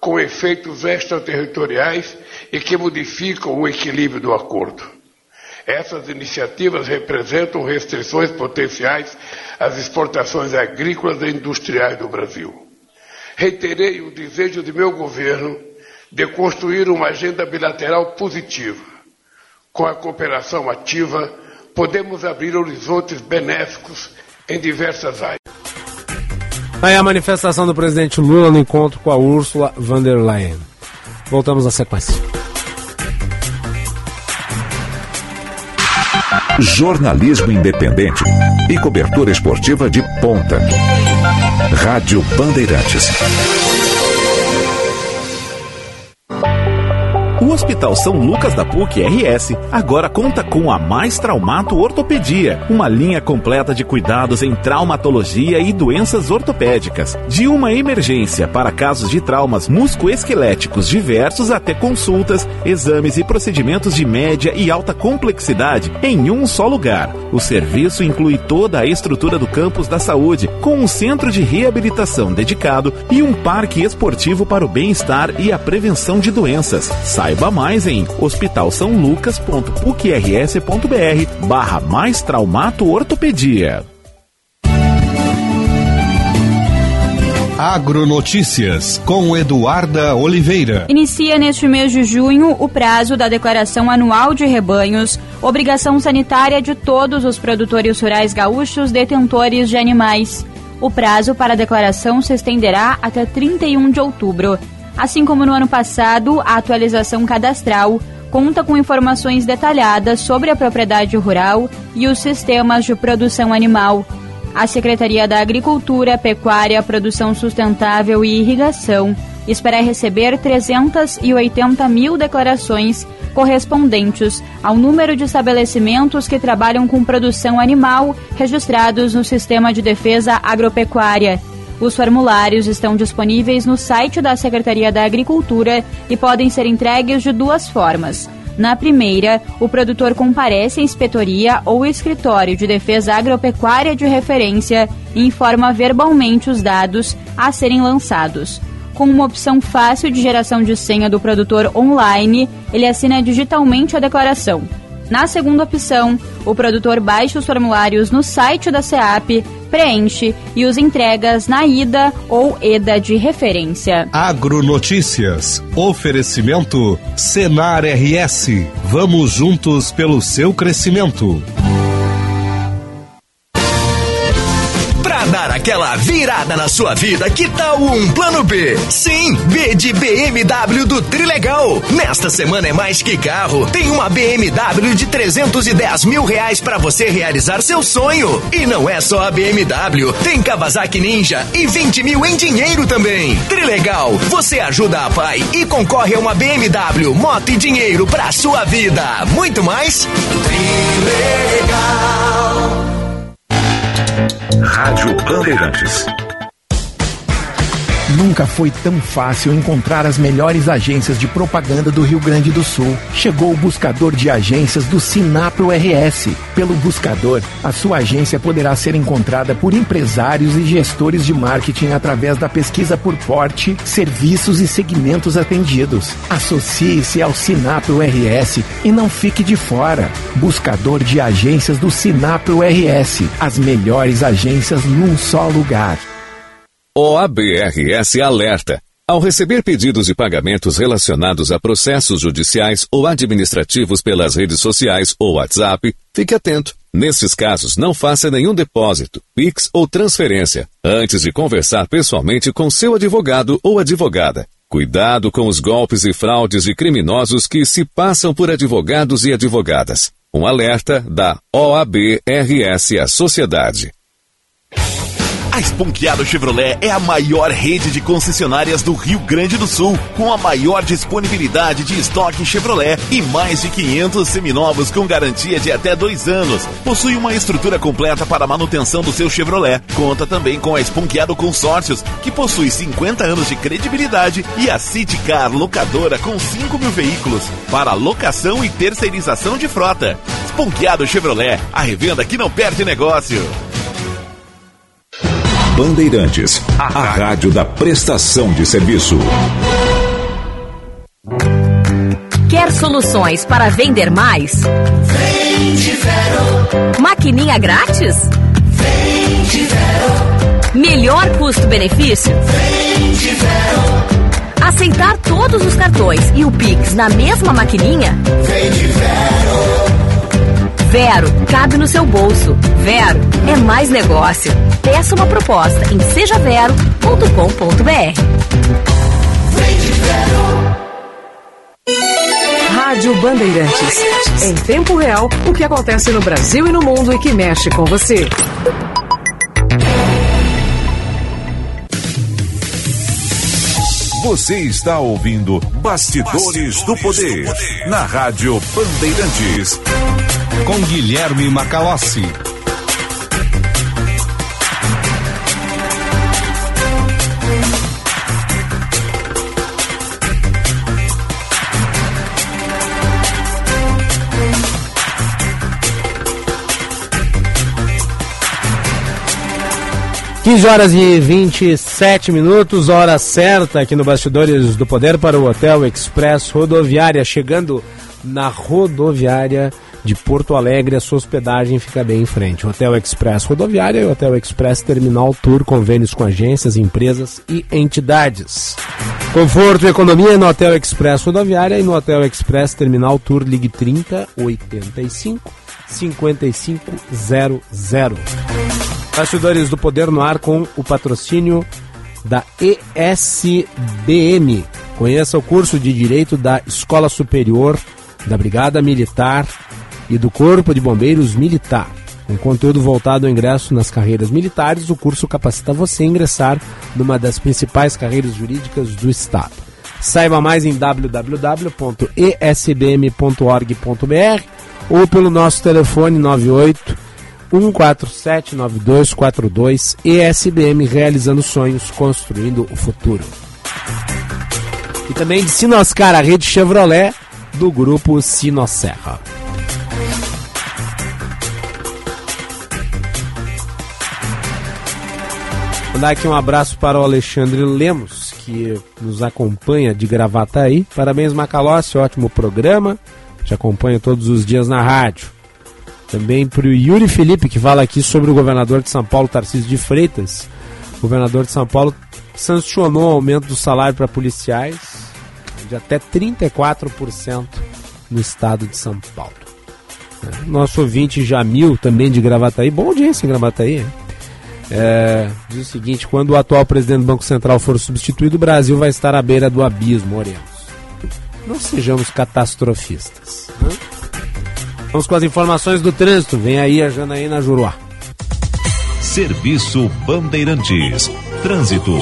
com efeitos extraterritoriais e que modificam o equilíbrio do acordo. Essas iniciativas representam restrições potenciais às exportações agrícolas e industriais do Brasil. Reiterei o desejo de meu governo de construir uma agenda bilateral positiva. Com a cooperação ativa, podemos abrir horizontes benéficos em diversas áreas. Aí a manifestação do presidente Lula no encontro com a Ursula von der Leyen. Voltamos à sequência. Jornalismo independente e cobertura esportiva de ponta. Rádio Bandeirantes. O Hospital São Lucas da P U C-R S agora conta com a Mais Traumato Ortopedia, uma linha completa de cuidados em traumatologia e doenças ortopédicas. De uma emergência para casos de traumas musculoesqueléticos diversos até consultas, exames e procedimentos de média e alta complexidade em um só lugar. O serviço inclui toda a estrutura do campus da saúde, com um centro de reabilitação dedicado e um parque esportivo para o bem-estar e a prevenção de doenças. Saiba mais em hospitalsaolucas.pucrs.br barra mais traumato ortopedia. Agronotícias, com Eduarda Oliveira. Inicia neste mês de junho o prazo da declaração anual de rebanhos, obrigação sanitária de todos os produtores rurais gaúchos detentores de animais. O prazo para a declaração se estenderá até trinta e um de outubro. Assim como no ano passado, a atualização cadastral conta com informações detalhadas sobre a propriedade rural e os sistemas de produção animal. A Secretaria da Agricultura, Pecuária, Produção Sustentável e Irrigação espera receber trezentos e oitenta mil declarações correspondentes ao número de estabelecimentos que trabalham com produção animal registrados no Sistema de Defesa Agropecuária. Os formulários estão disponíveis no site da Secretaria da Agricultura e podem ser entregues de duas formas. Na primeira, o produtor comparece à inspetoria ou escritório de defesa agropecuária de referência e informa verbalmente os dados a serem lançados. Com uma opção fácil de geração de senha do produtor online, ele assina digitalmente a declaração. Na segunda opção, o produtor baixa os formulários no site da SEAP, preenche e os entrega na I D A ou E D A de referência. Agronotícias. Oferecimento Senar R S. Vamos juntos pelo seu crescimento. Dar aquela virada na sua vida, que tal um plano B? Sim, B de B M W do Trilegal. Nesta semana é mais que carro. Tem uma B M W de trezentos e dez mil reais para você realizar seu sonho. E não é só a B M W, tem Kawasaki Ninja e vinte mil em dinheiro também. Trilegal, você ajuda a pai e concorre a uma B M W, moto e dinheiro pra sua vida. Muito mais Trilegal. Rádio Bandeirantes. Nunca foi tão fácil encontrar as melhores agências de propaganda do Rio Grande do Sul. Chegou o buscador de agências do Sinapro R S. Pelo buscador, a sua agência poderá ser encontrada por empresários e gestores de marketing através da pesquisa por porte, serviços e segmentos atendidos. Associe-se ao Sinapro R S e não fique de fora. Buscador de agências do Sinapro R S. As melhores agências num só lugar. O A B R S alerta. Ao receber pedidos de pagamentos relacionados a processos judiciais ou administrativos pelas redes sociais ou WhatsApp, fique atento. Nesses casos, não faça nenhum depósito, Pix ou transferência, antes de conversar pessoalmente com seu advogado ou advogada. Cuidado com os golpes e fraudes de criminosos que se passam por advogados e advogadas. Um alerta da O A B R S à sociedade. A Esponquiado Chevrolet é a maior rede de concessionárias do Rio Grande do Sul, com a maior disponibilidade de estoque Chevrolet e mais de quinhentos seminovos com garantia de até dois anos. Possui uma estrutura completa para a manutenção do seu Chevrolet. Conta também com a Esponquiado Consórcios, que possui cinquenta anos de credibilidade, e a Citicar Locadora com cinco mil veículos para locação e terceirização de frota. Esponquiado Chevrolet, a revenda que não perde negócio. Bandeirantes, a rádio da prestação de serviço. Quer soluções para vender mais? Vende Vero. Maquininha grátis? Vende Vero. Melhor custo-benefício? Vende Vero. Aceitar todos os cartões e o Pix na mesma maquininha? Vende Vero. Vero, cabe no seu bolso. Vero é mais negócio. Peça uma proposta em seja vero ponto com ponto b r. Rádio Bandeirantes. Em tempo real, o que acontece no Brasil e no mundo e que mexe com você. Você está ouvindo Bastidores, Bastidores do, Poder, do Poder na Rádio Bandeirantes, com Guilherme Macalossi. quinze horas e vinte e sete minutos, hora certa aqui no Bastidores do Poder para o Hotel Express Rodoviária. Chegando na rodoviária de Porto Alegre, a sua hospedagem fica bem em frente. Hotel Express Rodoviária e Hotel Express Terminal Tour, convênios com agências, empresas e entidades. Conforto e economia no Hotel Express Rodoviária e no Hotel Express Terminal Tour. Ligue trinta, oitenta e cinco, cinquenta e cinco zero zero. Bastidores do Poder no ar com o patrocínio da E S B M. Conheça o curso de Direito da Escola Superior da Brigada Militar e do Corpo de Bombeiros Militar. Um conteúdo voltado ao ingresso nas carreiras militares, o curso capacita você a ingressar numa das principais carreiras jurídicas do Estado. Saiba mais em w w w ponto e s b m ponto org ponto b r ou pelo nosso telefone um quatro sete nove dois quatro dois E S B M, realizando sonhos, construindo o futuro. E também de Sinoscar, a rede Chevrolet do grupo Sinocerra. Vou dar aqui um abraço para o Alexandre Lemos, que nos acompanha de Gravataí. Parabéns, Macalossi, ótimo programa. Te acompanho todos os dias na rádio. Também para o Yuri Felipe, que fala aqui sobre o governador de São Paulo, Tarcísio de Freitas. O governador de São Paulo sancionou o aumento do salário para policiais de até trinta e quatro por cento no estado de São Paulo. Nosso ouvinte Jamil, também de Gravataí, bom audiência em Gravataí, hein? É, diz o seguinte: quando o atual presidente do Banco Central for substituído, o Brasil vai estar à beira do abismo, oremos. Não sejamos catastrofistas, né? Vamos com as informações do trânsito. Vem aí a Janaína Juruá. Serviço Bandeirantes. Trânsito.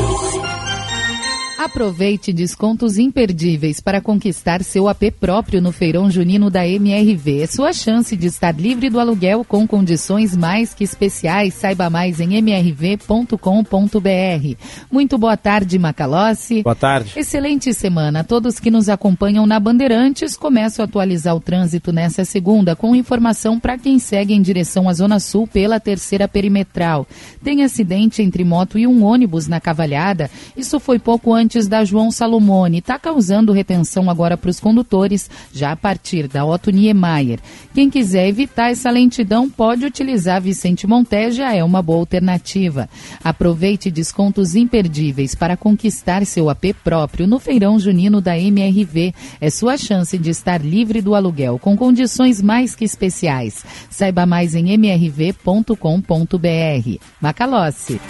Aproveite descontos imperdíveis para conquistar seu A P próprio no Feirão Junino da M R V. É sua chance de estar livre do aluguel com condições mais que especiais. Saiba mais em m r v ponto com ponto b r. Muito boa tarde, Macalossi. Boa tarde. Excelente semana a todos que nos acompanham na Bandeirantes. Começo a atualizar o trânsito nessa segunda com informação para quem segue em direção à Zona Sul pela terceira perimetral. Tem acidente entre moto e um ônibus na Cavalhada. Isso foi pouco antes da João Salomone, está causando retenção agora para os condutores, já a partir da Otto Niemeyer. Quem quiser evitar essa lentidão pode utilizar Vicente Monté, já é uma boa alternativa. Aproveite descontos imperdíveis para conquistar seu A P próprio no Feirão Junino da M R V. É sua chance de estar livre do aluguel, com condições mais que especiais. Saiba mais em m r v ponto com ponto b r. Macalossi.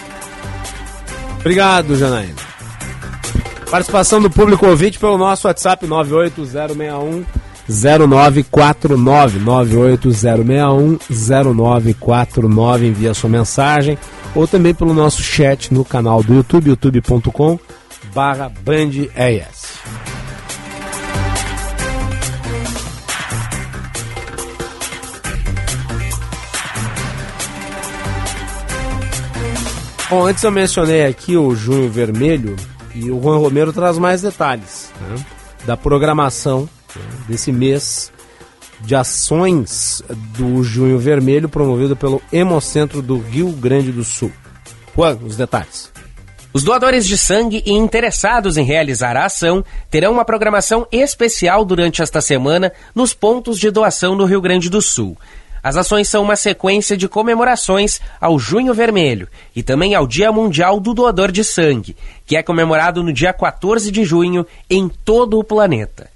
Obrigado, Janaína. Participação do público ouvinte pelo nosso WhatsApp nove oito zero seis um zero nove quatro nove, nove oito zero seis um zero nove quatro nove, envia sua mensagem, ou também pelo nosso chat no canal do YouTube, youtube ponto com barra Band E S. Bom, antes eu mencionei aqui o Junho Vermelho, e o Juan Romero traz mais detalhes, né, da programação, né, desse mês de ações do Junho Vermelho, promovido pelo Hemocentro do Rio Grande do Sul. Juan, os detalhes. Os doadores de sangue e interessados em realizar a ação terão uma programação especial durante esta semana nos pontos de doação no Rio Grande do Sul. As ações são uma sequência de comemorações ao Junho Vermelho e também ao Dia Mundial do Doador de Sangue, que é comemorado no dia quatorze de junho em todo o planeta.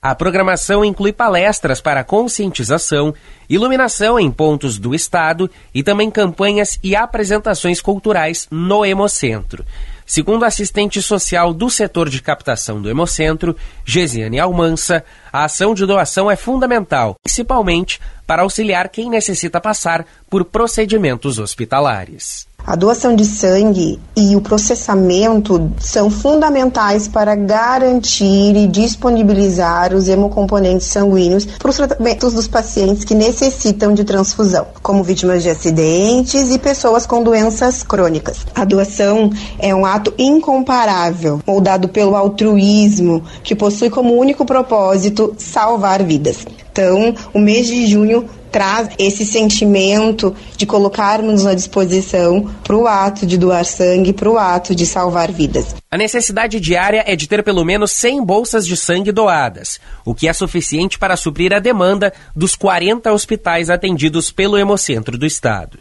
A programação inclui palestras para conscientização, iluminação em pontos do estado e também campanhas e apresentações culturais no Hemocentro. Segundo a assistente social do setor de captação do Hemocentro, Gesiane Almança, a ação de doação é fundamental, principalmente para auxiliar quem necessita passar por procedimentos hospitalares. A doação de sangue e o processamento são fundamentais para garantir e disponibilizar os hemocomponentes sanguíneos para os tratamentos dos pacientes que necessitam de transfusão, como vítimas de acidentes e pessoas com doenças crônicas. A doação é um ato incomparável, moldado pelo altruísmo, que possui como único propósito salvar vidas. Então, o mês de junho traz esse sentimento de colocarmos à disposição para o ato de doar sangue, para o ato de salvar vidas. A necessidade diária é de ter pelo menos cem bolsas de sangue doadas, o que é suficiente para suprir a demanda dos quarenta hospitais atendidos pelo Hemocentro do Estado.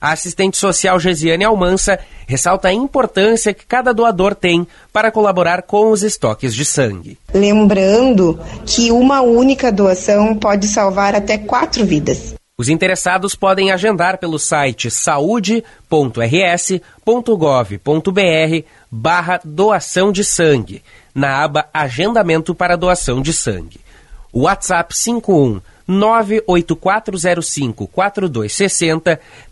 A assistente social Gesiane Almança ressalta a importância que cada doador tem para colaborar com os estoques de sangue. Lembrando que uma única doação pode salvar até quatro vidas. Os interessados podem agendar pelo site saúde ponto r s ponto gov ponto b r barra doação de sangue, na aba Agendamento para Doação de Sangue. O WhatsApp cinco um nove oito quatro zero cinco quatro dois seis zero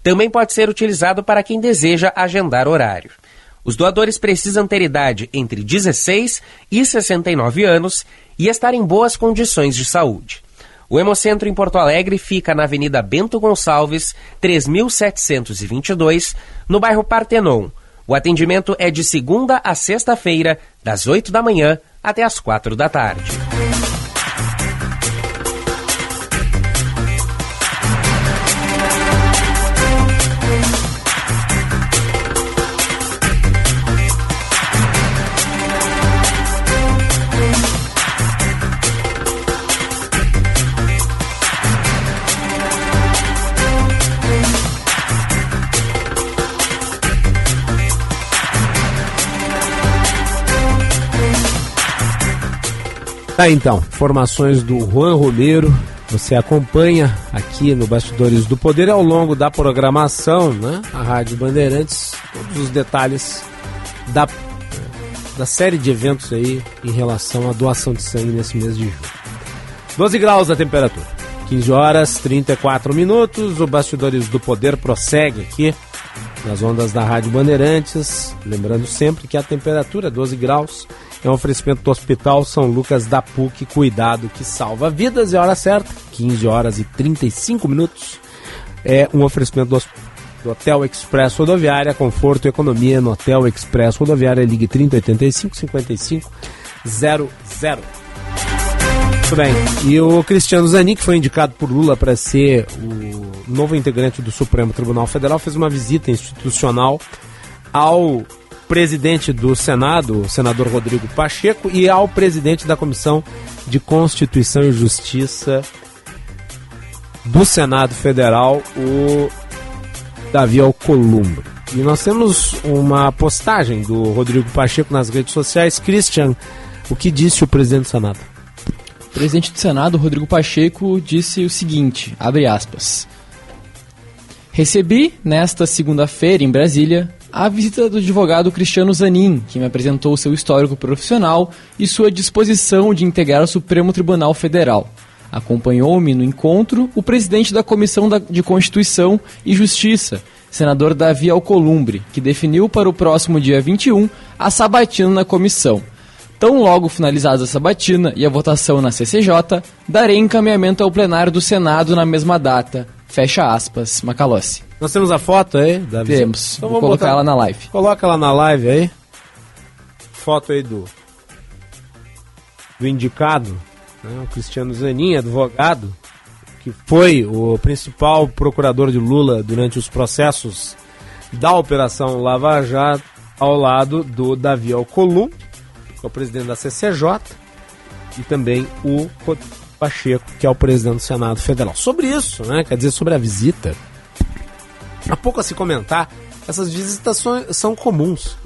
também pode ser utilizado para quem deseja agendar horário. Os doadores precisam ter idade entre dezesseis e sessenta e nove anos e estar em boas condições de saúde. O Hemocentro em Porto Alegre fica na Avenida Bento Gonçalves, três mil setecentos e vinte e dois, no bairro Partenon. O atendimento é de segunda a sexta-feira, das oito da manhã até as quatro da tarde. Tá, então, informações do Juan Romero, você acompanha aqui no Bastidores do Poder ao longo da programação, né? A Rádio Bandeirantes, todos os detalhes da, da série de eventos aí em relação à doação de sangue nesse mês de julho. doze graus a temperatura, quinze horas, trinta e quatro minutos, o Bastidores do Poder prossegue aqui nas ondas da Rádio Bandeirantes, lembrando sempre que a temperatura é doze graus. É um oferecimento do Hospital São Lucas da P U C, cuidado que salva vidas. E a hora certa, quinze horas e trinta e cinco minutos, é um oferecimento do, do Hotel Express Rodoviária, conforto e economia no Hotel Express Rodoviária, ligue trinta, oitenta e cinco, cinquenta e cinco, zero zero. Muito bem, e o Cristiano Zanin, que foi indicado por Lula para ser o novo integrante do Supremo Tribunal Federal, fez uma visita institucional ao presidente do Senado, o senador Rodrigo Pacheco, e ao presidente da Comissão de Constituição e Justiça do Senado Federal, o Davi Alcolumbre. E nós temos uma postagem do Rodrigo Pacheco nas redes sociais. Christian, o que disse o presidente do Senado? O presidente do Senado, Rodrigo Pacheco, disse o seguinte, abre aspas: recebi nesta segunda-feira em Brasília a visita do advogado Cristiano Zanin, que me apresentou seu histórico profissional e sua disposição de integrar o Supremo Tribunal Federal. Acompanhou-me no encontro o presidente da Comissão de Constituição e Justiça, senador Davi Alcolumbre, que definiu para o próximo dia vinte e um a sabatina na comissão. Tão logo finalizada a sabatina e a votação na C C J, darei encaminhamento ao plenário do Senado na mesma data. Fecha aspas, Macalossi. Nós temos a foto aí? Da temos. Então vou vamos colocar botar... ela na live. Coloca ela na live aí. Foto aí do, do indicado, né? O Cristiano Zanin, advogado, que foi o principal procurador de Lula durante os processos da Operação Lava Jato, ao lado do Davi Alcolumbre, que é o presidente da C C J, e também o Rodrigo Pacheco, que é o presidente do Senado Federal. Sobre isso, né? Quer dizer, sobre a visita. Há pouco a se comentar, essas visitas são comuns,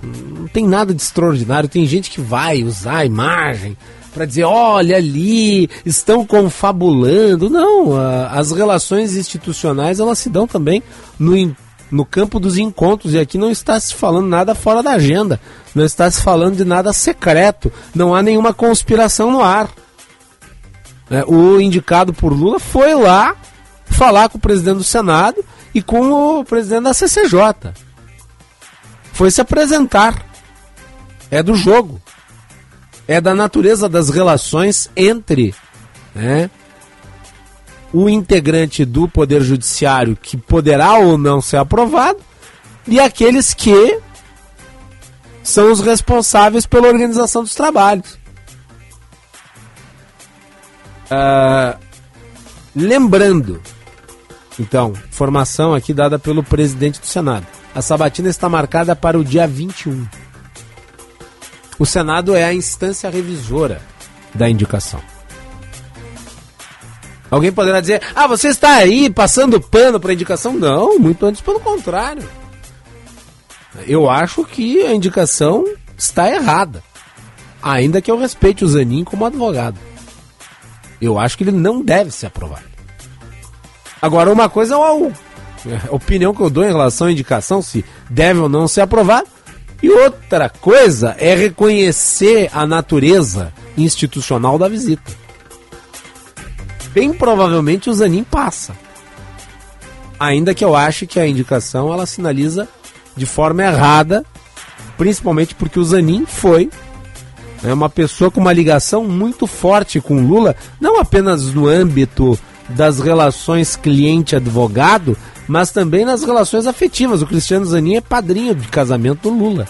não, não tem nada de extraordinário. Tem gente que vai usar a imagem para dizer, olha ali, estão confabulando. Não, a, as relações institucionais elas se dão também no, no campo dos encontros, e aqui não está se falando nada fora da agenda, não está se falando de nada secreto, não há nenhuma conspiração no ar. É, o indicado por Lula foi lá falar com o presidente do Senado e com o presidente da C C J. Foi se apresentar. É do jogo. É da natureza das relações entre, né, o integrante do Poder Judiciário, que poderá ou não ser aprovado, e aqueles que são os responsáveis pela organização dos trabalhos. Uh, lembrando... Então, informação aqui dada pelo presidente do Senado. A sabatina está marcada para o dia vinte e um. O Senado é a instância revisora da indicação. Alguém poderá dizer, ah, você está aí passando pano para a indicação? Não, muito antes pelo contrário. Eu acho que a indicação está errada. Ainda que eu respeite o Zanin como advogado. Eu acho que ele não deve ser aprovado. Agora, uma coisa é a opinião que eu dou em relação à indicação, se deve ou não ser aprovado. E outra coisa é reconhecer a natureza institucional da visita. Bem provavelmente o Zanin passa. Ainda que eu ache que a indicação ela sinaliza de forma errada, principalmente porque o Zanin foi É uma pessoa com uma ligação muito forte com Lula, não apenas no âmbito das relações cliente-advogado, mas também nas relações afetivas. O Cristiano Zanin é padrinho de casamento do Lula.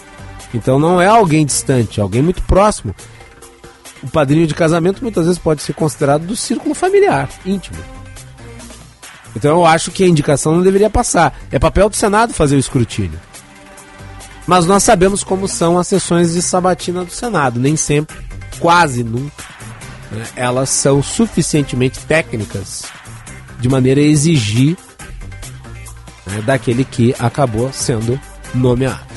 Então não é alguém distante, é alguém muito próximo. O padrinho de casamento muitas vezes pode ser considerado do círculo familiar, íntimo. Então eu acho que a indicação não deveria passar. É papel do Senado fazer o escrutínio. Mas nós sabemos como são as sessões de sabatina do Senado. Nem sempre, quase nunca, né, elas são suficientemente técnicas de maneira a exigir, né, daquele que acabou sendo nomeado.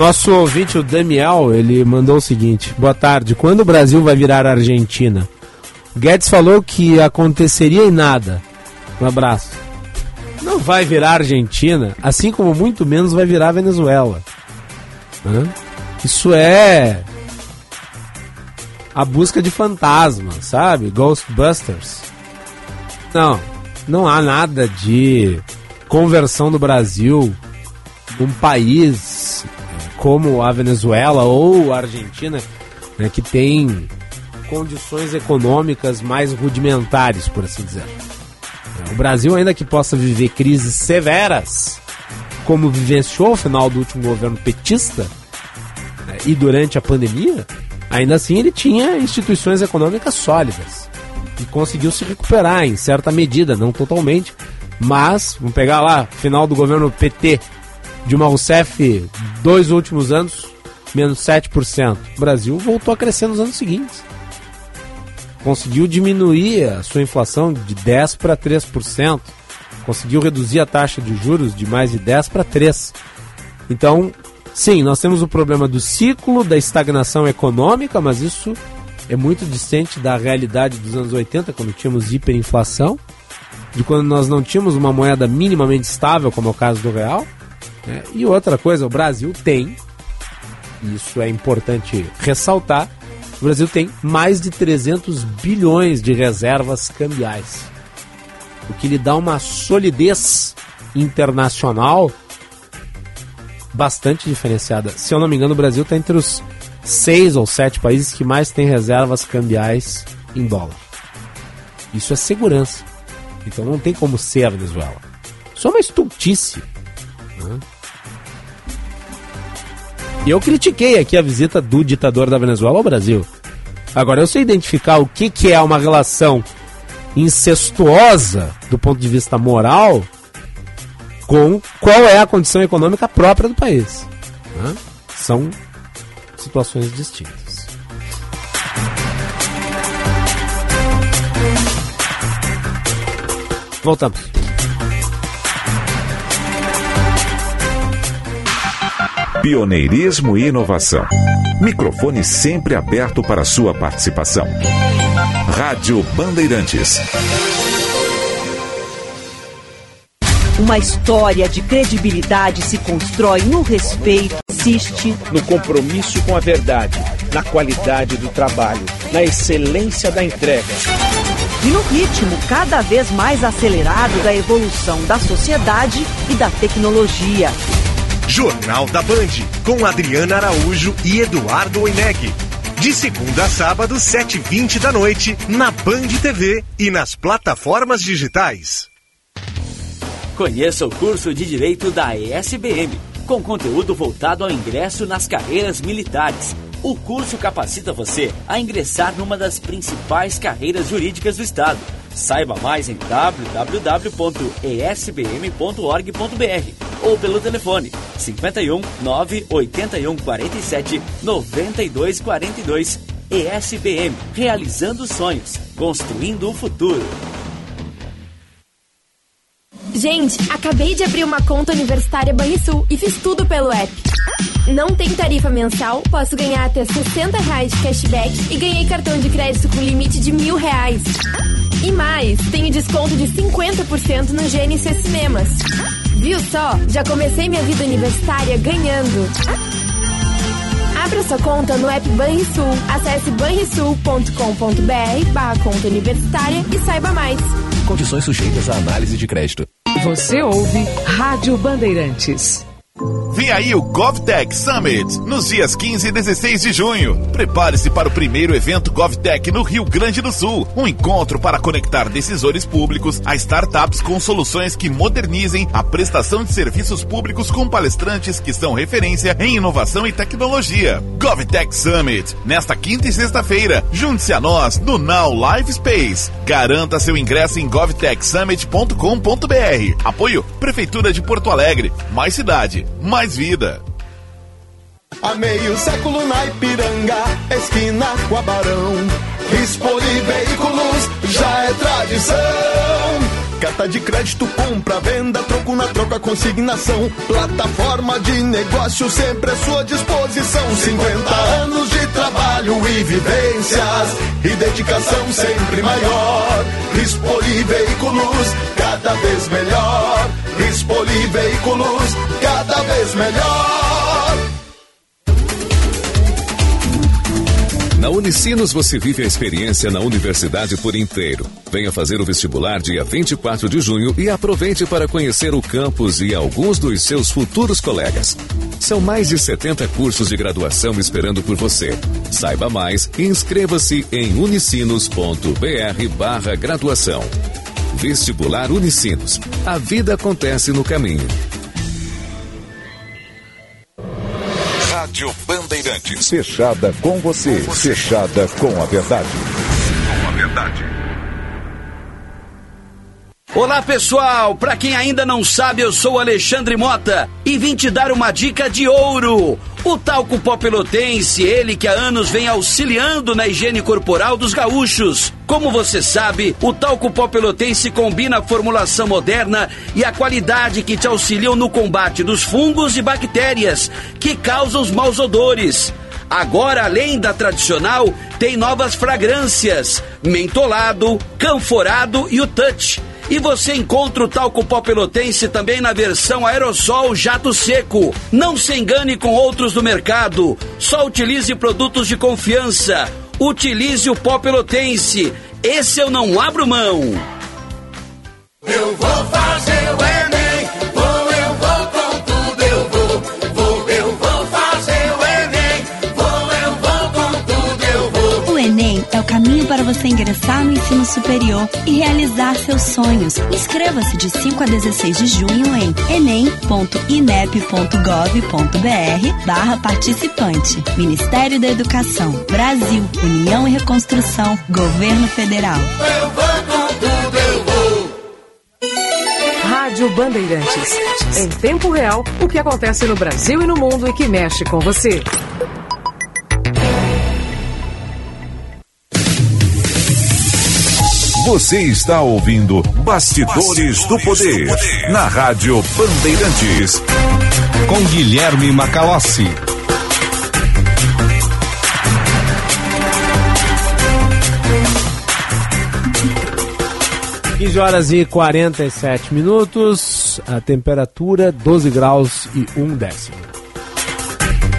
Nosso ouvinte, o Daniel, ele mandou o seguinte: boa tarde, quando o Brasil vai virar Argentina? O Guedes falou que aconteceria e nada. Um abraço. Não vai virar Argentina, assim como muito menos vai virar Venezuela. Hã? Isso é a busca de fantasmas, sabe? Ghostbusters. Não, não há nada de conversão do Brasil num país como a Venezuela ou a Argentina, né, que tem condições econômicas mais rudimentares, por assim dizer. O Brasil, ainda que possa viver crises severas, como vivenciou o final do último governo petista, né, e durante a pandemia, ainda assim ele tinha instituições econômicas sólidas e conseguiu se recuperar em certa medida, não totalmente, mas, vamos pegar lá, final do governo P T, Dilma Rousseff, dois últimos anos, menos sete por cento. O Brasil voltou a crescer nos anos seguintes. Conseguiu diminuir a sua inflação de dez por cento para três por cento. Conseguiu reduzir a taxa de juros de mais de dez por cento para três por cento. Então, sim, nós temos o problema do ciclo, da estagnação econômica, mas isso é muito distante da realidade dos anos oitenta, quando tínhamos hiperinflação, de quando nós não tínhamos uma moeda minimamente estável, como é o caso do real. É, e outra coisa, o Brasil tem, isso é importante ressaltar, o Brasil tem mais de trezentos bilhões de reservas cambiais, o que lhe dá uma solidez internacional bastante diferenciada. Se eu não me engano, o Brasil está entre os seis ou sete países que mais tem reservas cambiais em dólar. Isso é segurança. Então não tem como ser a Venezuela. Isso é uma estultice. Né? E eu critiquei aqui a visita do ditador da Venezuela ao Brasil. Agora, eu sei identificar o que, que é uma relação incestuosa do ponto de vista moral com qual é a condição econômica própria do país. Né? São situações distintas. Voltamos. Pioneirismo e inovação. Microfone sempre aberto para sua participação. Rádio Bandeirantes. Uma história de credibilidade se constrói no respeito, existe no compromisso com a verdade, na qualidade do trabalho, na excelência da entrega. E no ritmo cada vez mais acelerado da evolução da sociedade e da tecnologia. Jornal da Band, com Adriana Araújo e Eduardo Oineg. De segunda a sábado, sete e vinte da noite, na Band T V e nas plataformas digitais. Conheça o curso de Direito da E S B M, com conteúdo voltado ao ingresso nas carreiras militares. O curso capacita você a ingressar numa das principais carreiras jurídicas do Estado. Saiba mais em w w w ponto e s b m ponto org ponto b r ou pelo telefone cinquenta e um, nove oito um quatro sete, nove dois quatro dois. E S B M, realizando sonhos, construindo o futuro. Gente, acabei de abrir uma conta universitária Banrisul e fiz tudo pelo app. Não tem tarifa mensal, posso ganhar até sessenta reais de cashback e ganhei cartão de crédito com limite de mil reais. E mais, tenho desconto de cinquenta por cento no G N C Cinemas. Viu só? Já comecei minha vida universitária ganhando. Abra sua conta no app Banrisul. Acesse banrisul ponto com ponto br barra conta universitária e saiba mais. Condições sujeitas à análise de crédito. Você ouve Rádio Bandeirantes. Vem aí o GovTech Summit, nos dias quinze e dezesseis de junho. Prepare-se para o primeiro evento GovTech no Rio Grande do Sul. Um encontro para conectar decisores públicos a startups com soluções que modernizem a prestação de serviços públicos com palestrantes que são referência em inovação e tecnologia. GovTech Summit, nesta quinta e sexta-feira. Junte-se a nós no Now Live Space. Garanta seu ingresso em govtech summit ponto com ponto br. Apoio Prefeitura de Porto Alegre. Mais cidade, mais vida. Há meio século na Ipiranga, esquina com a Barão. Expoli Veículos já é tradição. Carta de crédito, compra, venda, troco na troca, consignação. Plataforma de negócio sempre à sua disposição. cinquenta anos de trabalho e vivências e dedicação sempre maior. Expoli Veículos, cada vez melhor. Expoli Veículos, cada vez melhor. Na Unicinos você vive a experiência na universidade por inteiro. Venha fazer o vestibular dia vinte e quatro de junho e aproveite para conhecer o campus e alguns dos seus futuros colegas. São mais de setenta cursos de graduação esperando por você. Saiba mais e inscreva-se em unicinos.br barra graduação. Vestibular Unicinos. A vida acontece no caminho. Rádio Bandeirantes. Fechada com você. com você. Fechada com a verdade. Com a verdade. Olá, pessoal. Para quem ainda não sabe, eu sou Alexandre Mota e vim te dar uma dica de ouro. O talco pó pelotense, ele que há anos vem auxiliando na higiene corporal dos gaúchos. Como você sabe, o talco pó pelotense combina a formulação moderna e a qualidade que te auxiliam no combate dos fungos e bactérias que causam os maus odores. Agora, além da tradicional, tem novas fragrâncias, mentolado, canforado e o touch. E você encontra o talco pó pelotense também na versão aerossol jato seco. Não se engane com outros do mercado. Só utilize produtos de confiança. Utilize o pó pelotense. Esse eu não abro mão. Eu vou fazer o Enem. Vou, eu vou com tudo, eu vou. Vou, eu vou fazer o Enem. Vou, eu vou com tudo, eu vou. O Enem é o caminho para você ingressar no ensino superior e realizar seus sonhos. Inscreva-se de cinco a dezesseis de junho em enem.inep.gov.br barra participante. Ministério da Educação, Brasil, União e Reconstrução, Governo Federal. Eu vou com tudo, eu vou. Rádio Bandeirantes. Em tempo real, o que acontece no Brasil e no mundo e que mexe com você. Você está ouvindo Bastidores, Bastidores do, Poder, do Poder, na Rádio Bandeirantes, com Guilherme Macalossi. quinze horas e quarenta e sete minutos, a temperatura doze graus e um décimo.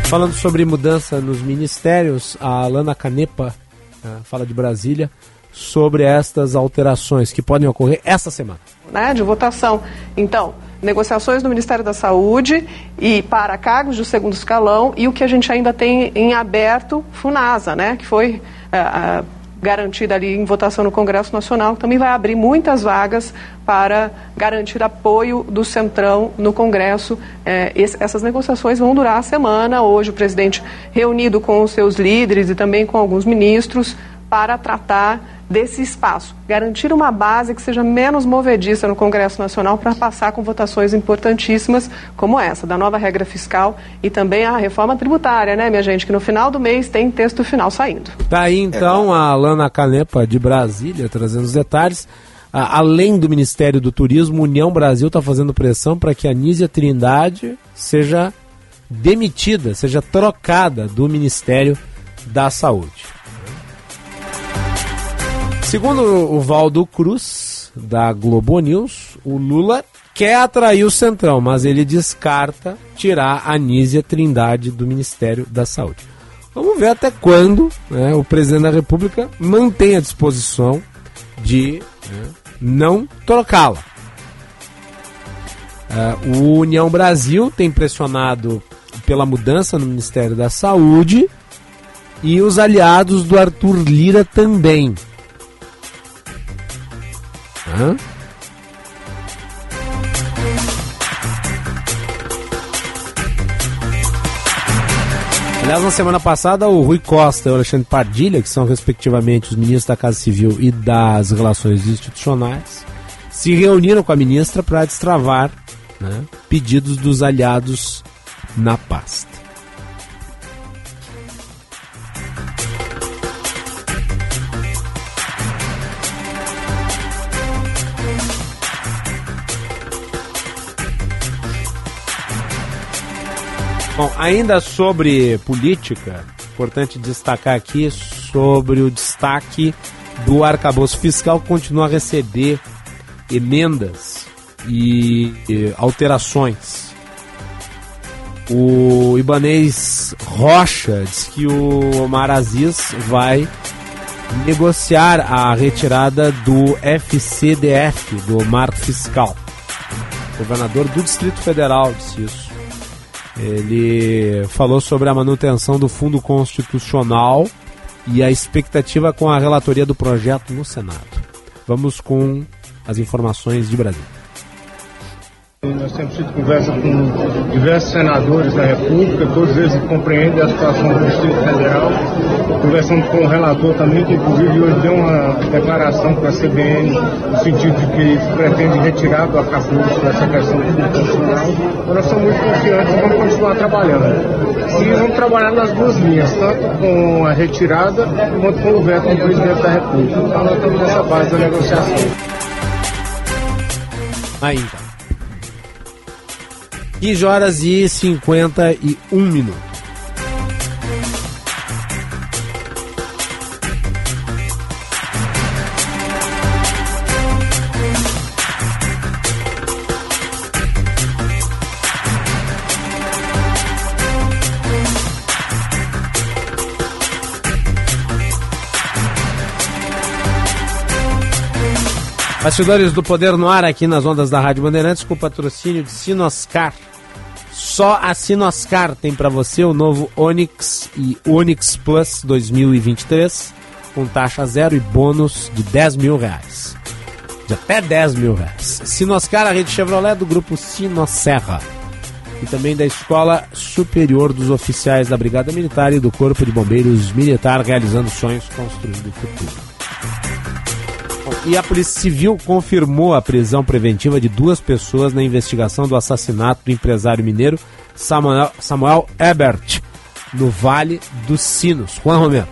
Falando sobre mudança nos ministérios, a Alana Canepa uh, fala de Brasília sobre estas alterações que podem ocorrer esta semana. Né, de votação. Então, negociações no Ministério da Saúde e para cargos de segundo escalão e o que a gente ainda tem em aberto, FUNASA, né, que foi uh, uh, garantida ali em votação no Congresso Nacional, também vai abrir muitas vagas para garantir apoio do Centrão no Congresso. É, esse, essas negociações vão durar a semana. Hoje o presidente reunido com os seus líderes e também com alguns ministros para tratar desse espaço, garantir uma base que seja menos movediça no Congresso Nacional para passar com votações importantíssimas como essa, da nova regra fiscal e também a reforma tributária, né, minha gente, que no final do mês tem texto final saindo. Tá aí, então, a Alana Canepa de Brasília, trazendo os detalhes. Além do Ministério do Turismo, União Brasil está fazendo pressão para que a Nízia Trindade seja demitida, seja trocada do Ministério da Saúde. Segundo o Valdo Cruz, da Globo News, o Lula quer atrair o Centrão, mas ele descarta tirar a Nízia Trindade do Ministério da Saúde. Vamos ver até quando, né, o presidente da República mantém a disposição de, né, não trocá-la. Uh, o União Brasil tem pressionado pela mudança no Ministério da Saúde e os aliados do Arthur Lira também. Hã? Aliás, na semana passada, o Rui Costa e o Alexandre Padilha, que são respectivamente os ministros da Casa Civil e das Relações Institucionais, se reuniram com a ministra para destravar, né, pedidos dos aliados na pasta. Bom, ainda sobre política, importante destacar aqui sobre o destaque do arcabouço fiscal, que continua a receber emendas e, e alterações. O Ibanez Rocha diz que o Omar Aziz vai negociar a retirada do F C D F, do marco fiscal. O governador do Distrito Federal disse isso. Ele falou sobre a manutenção do Fundo Constitucional e a expectativa com a relatoria do projeto no Senado. Vamos com as informações de Brasília. Nós temos tido conversa com diversos senadores da República, todos eles compreendem a situação do Distrito Federal, conversando com o relator também, que inclusive hoje deu uma declaração para a C B N, no sentido de que pretende retirar do arcabouço essa questão constitucional. Nós somos muito confiantes, vamos continuar trabalhando. E vamos trabalhar nas duas linhas, tanto com a retirada quanto com o veto do presidente da República. Então nós estamos nessa base da negociação. Ainda. quinze horas e cinquenta e um minutos. Bastidores do Poder no ar aqui nas ondas da Rádio Bandeirantes com o patrocínio de Sinoscar. Só a Sinoscar tem para você o novo Onix e Onix Plus dois mil e vinte e três, com taxa zero e bônus de dez mil reais. De até dez mil reais. Sinoscar, a rede Chevrolet do grupo Sinocerra e também da Escola Superior dos Oficiais da Brigada Militar e do Corpo de Bombeiros Militar, realizando sonhos, construindo o futuro. E a Polícia Civil confirmou a prisão preventiva de duas pessoas na investigação do assassinato do empresário mineiro Samuel, Samuel Ebert, no Vale dos Sinos. Juan Romero.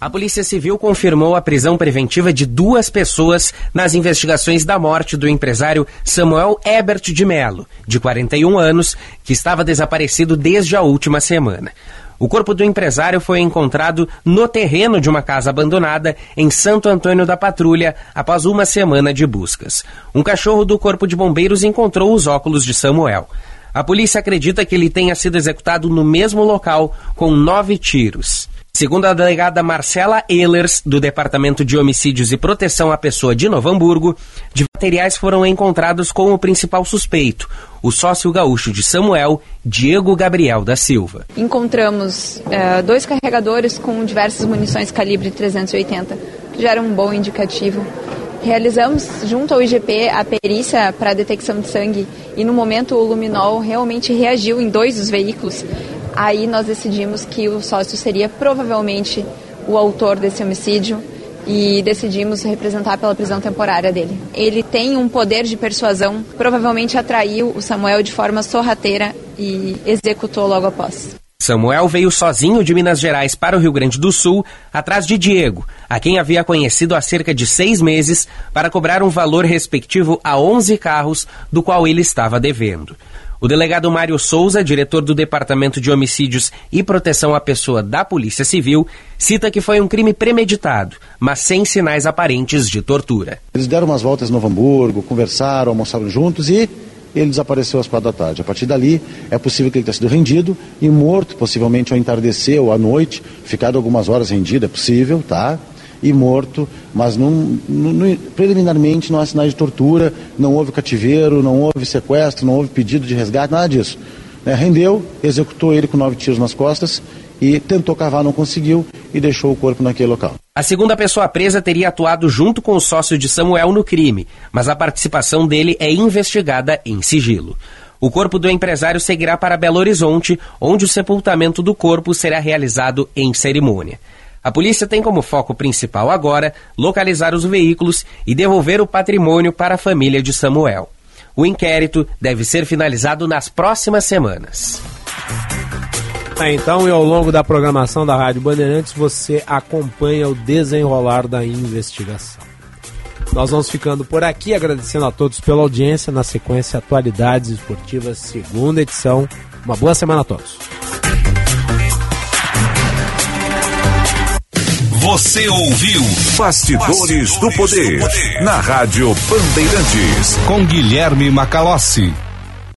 A Polícia Civil confirmou a prisão preventiva de duas pessoas nas investigações da morte do empresário Samuel Ebert de Melo, de quarenta e um anos, que estava desaparecido desde a última semana. O corpo do empresário foi encontrado no terreno de uma casa abandonada em Santo Antônio da Patrulha após uma semana de buscas. Um cachorro do Corpo de Bombeiros encontrou os óculos de Samuel. A polícia acredita que ele tenha sido executado no mesmo local com nove tiros. Segundo a delegada Marcela Ehlers, do Departamento de Homicídios e Proteção à Pessoa de Novo Hamburgo, de materiais foram encontrados com o principal suspeito, o sócio gaúcho de Samuel, Diego Gabriel da Silva. Encontramos é, dois carregadores com diversas munições calibre trezentos e oitenta, que já era um bom indicativo. Realizamos junto ao I G P a perícia para a detecção de sangue e no momento o luminol realmente reagiu em dois dos veículos. Aí nós decidimos que o sócio seria provavelmente o autor desse homicídio e decidimos representar pela prisão temporária dele. Ele tem um poder de persuasão, provavelmente atraiu o Samuel de forma sorrateira e executou logo após. Samuel veio sozinho de Minas Gerais para o Rio Grande do Sul, atrás de Diego, a quem havia conhecido há cerca de seis meses, para cobrar um valor respectivo a onze carros, do qual ele estava devendo. O delegado Mário Souza, diretor do Departamento de Homicídios e Proteção à Pessoa da Polícia Civil, cita que foi um crime premeditado, mas sem sinais aparentes de tortura. Eles deram umas voltas em Novo Hamburgo, conversaram, almoçaram juntos e ele desapareceu às quatro da tarde. A partir dali, é possível que ele tenha sido rendido e morto, possivelmente ao entardecer ou à noite, ficado algumas horas rendido, é possível, tá? E morto, mas não, não, preliminarmente não há sinais de tortura, não houve cativeiro, não houve sequestro, não houve pedido de resgate, nada disso. Né? Rendeu, executou ele com nove tiros nas costas e tentou cavar, não conseguiu e deixou o corpo naquele local. A segunda pessoa presa teria atuado junto com o sócio de Samuel no crime, mas a participação dele é investigada em sigilo. O corpo do empresário seguirá para Belo Horizonte, onde o sepultamento do corpo será realizado em cerimônia. A polícia tem como foco principal agora localizar os veículos e devolver o patrimônio para a família de Samuel. O inquérito deve ser finalizado nas próximas semanas. É, então, e ao longo da programação da Rádio Bandeirantes, você acompanha o desenrolar da investigação. Nós vamos ficando por aqui, agradecendo a todos pela audiência. Na sequência, Atualidades Esportivas, segunda edição. Uma boa semana a todos. Você ouviu Bastidores, Bastidores do, poder, do Poder na Rádio Bandeirantes com Guilherme Macalossi.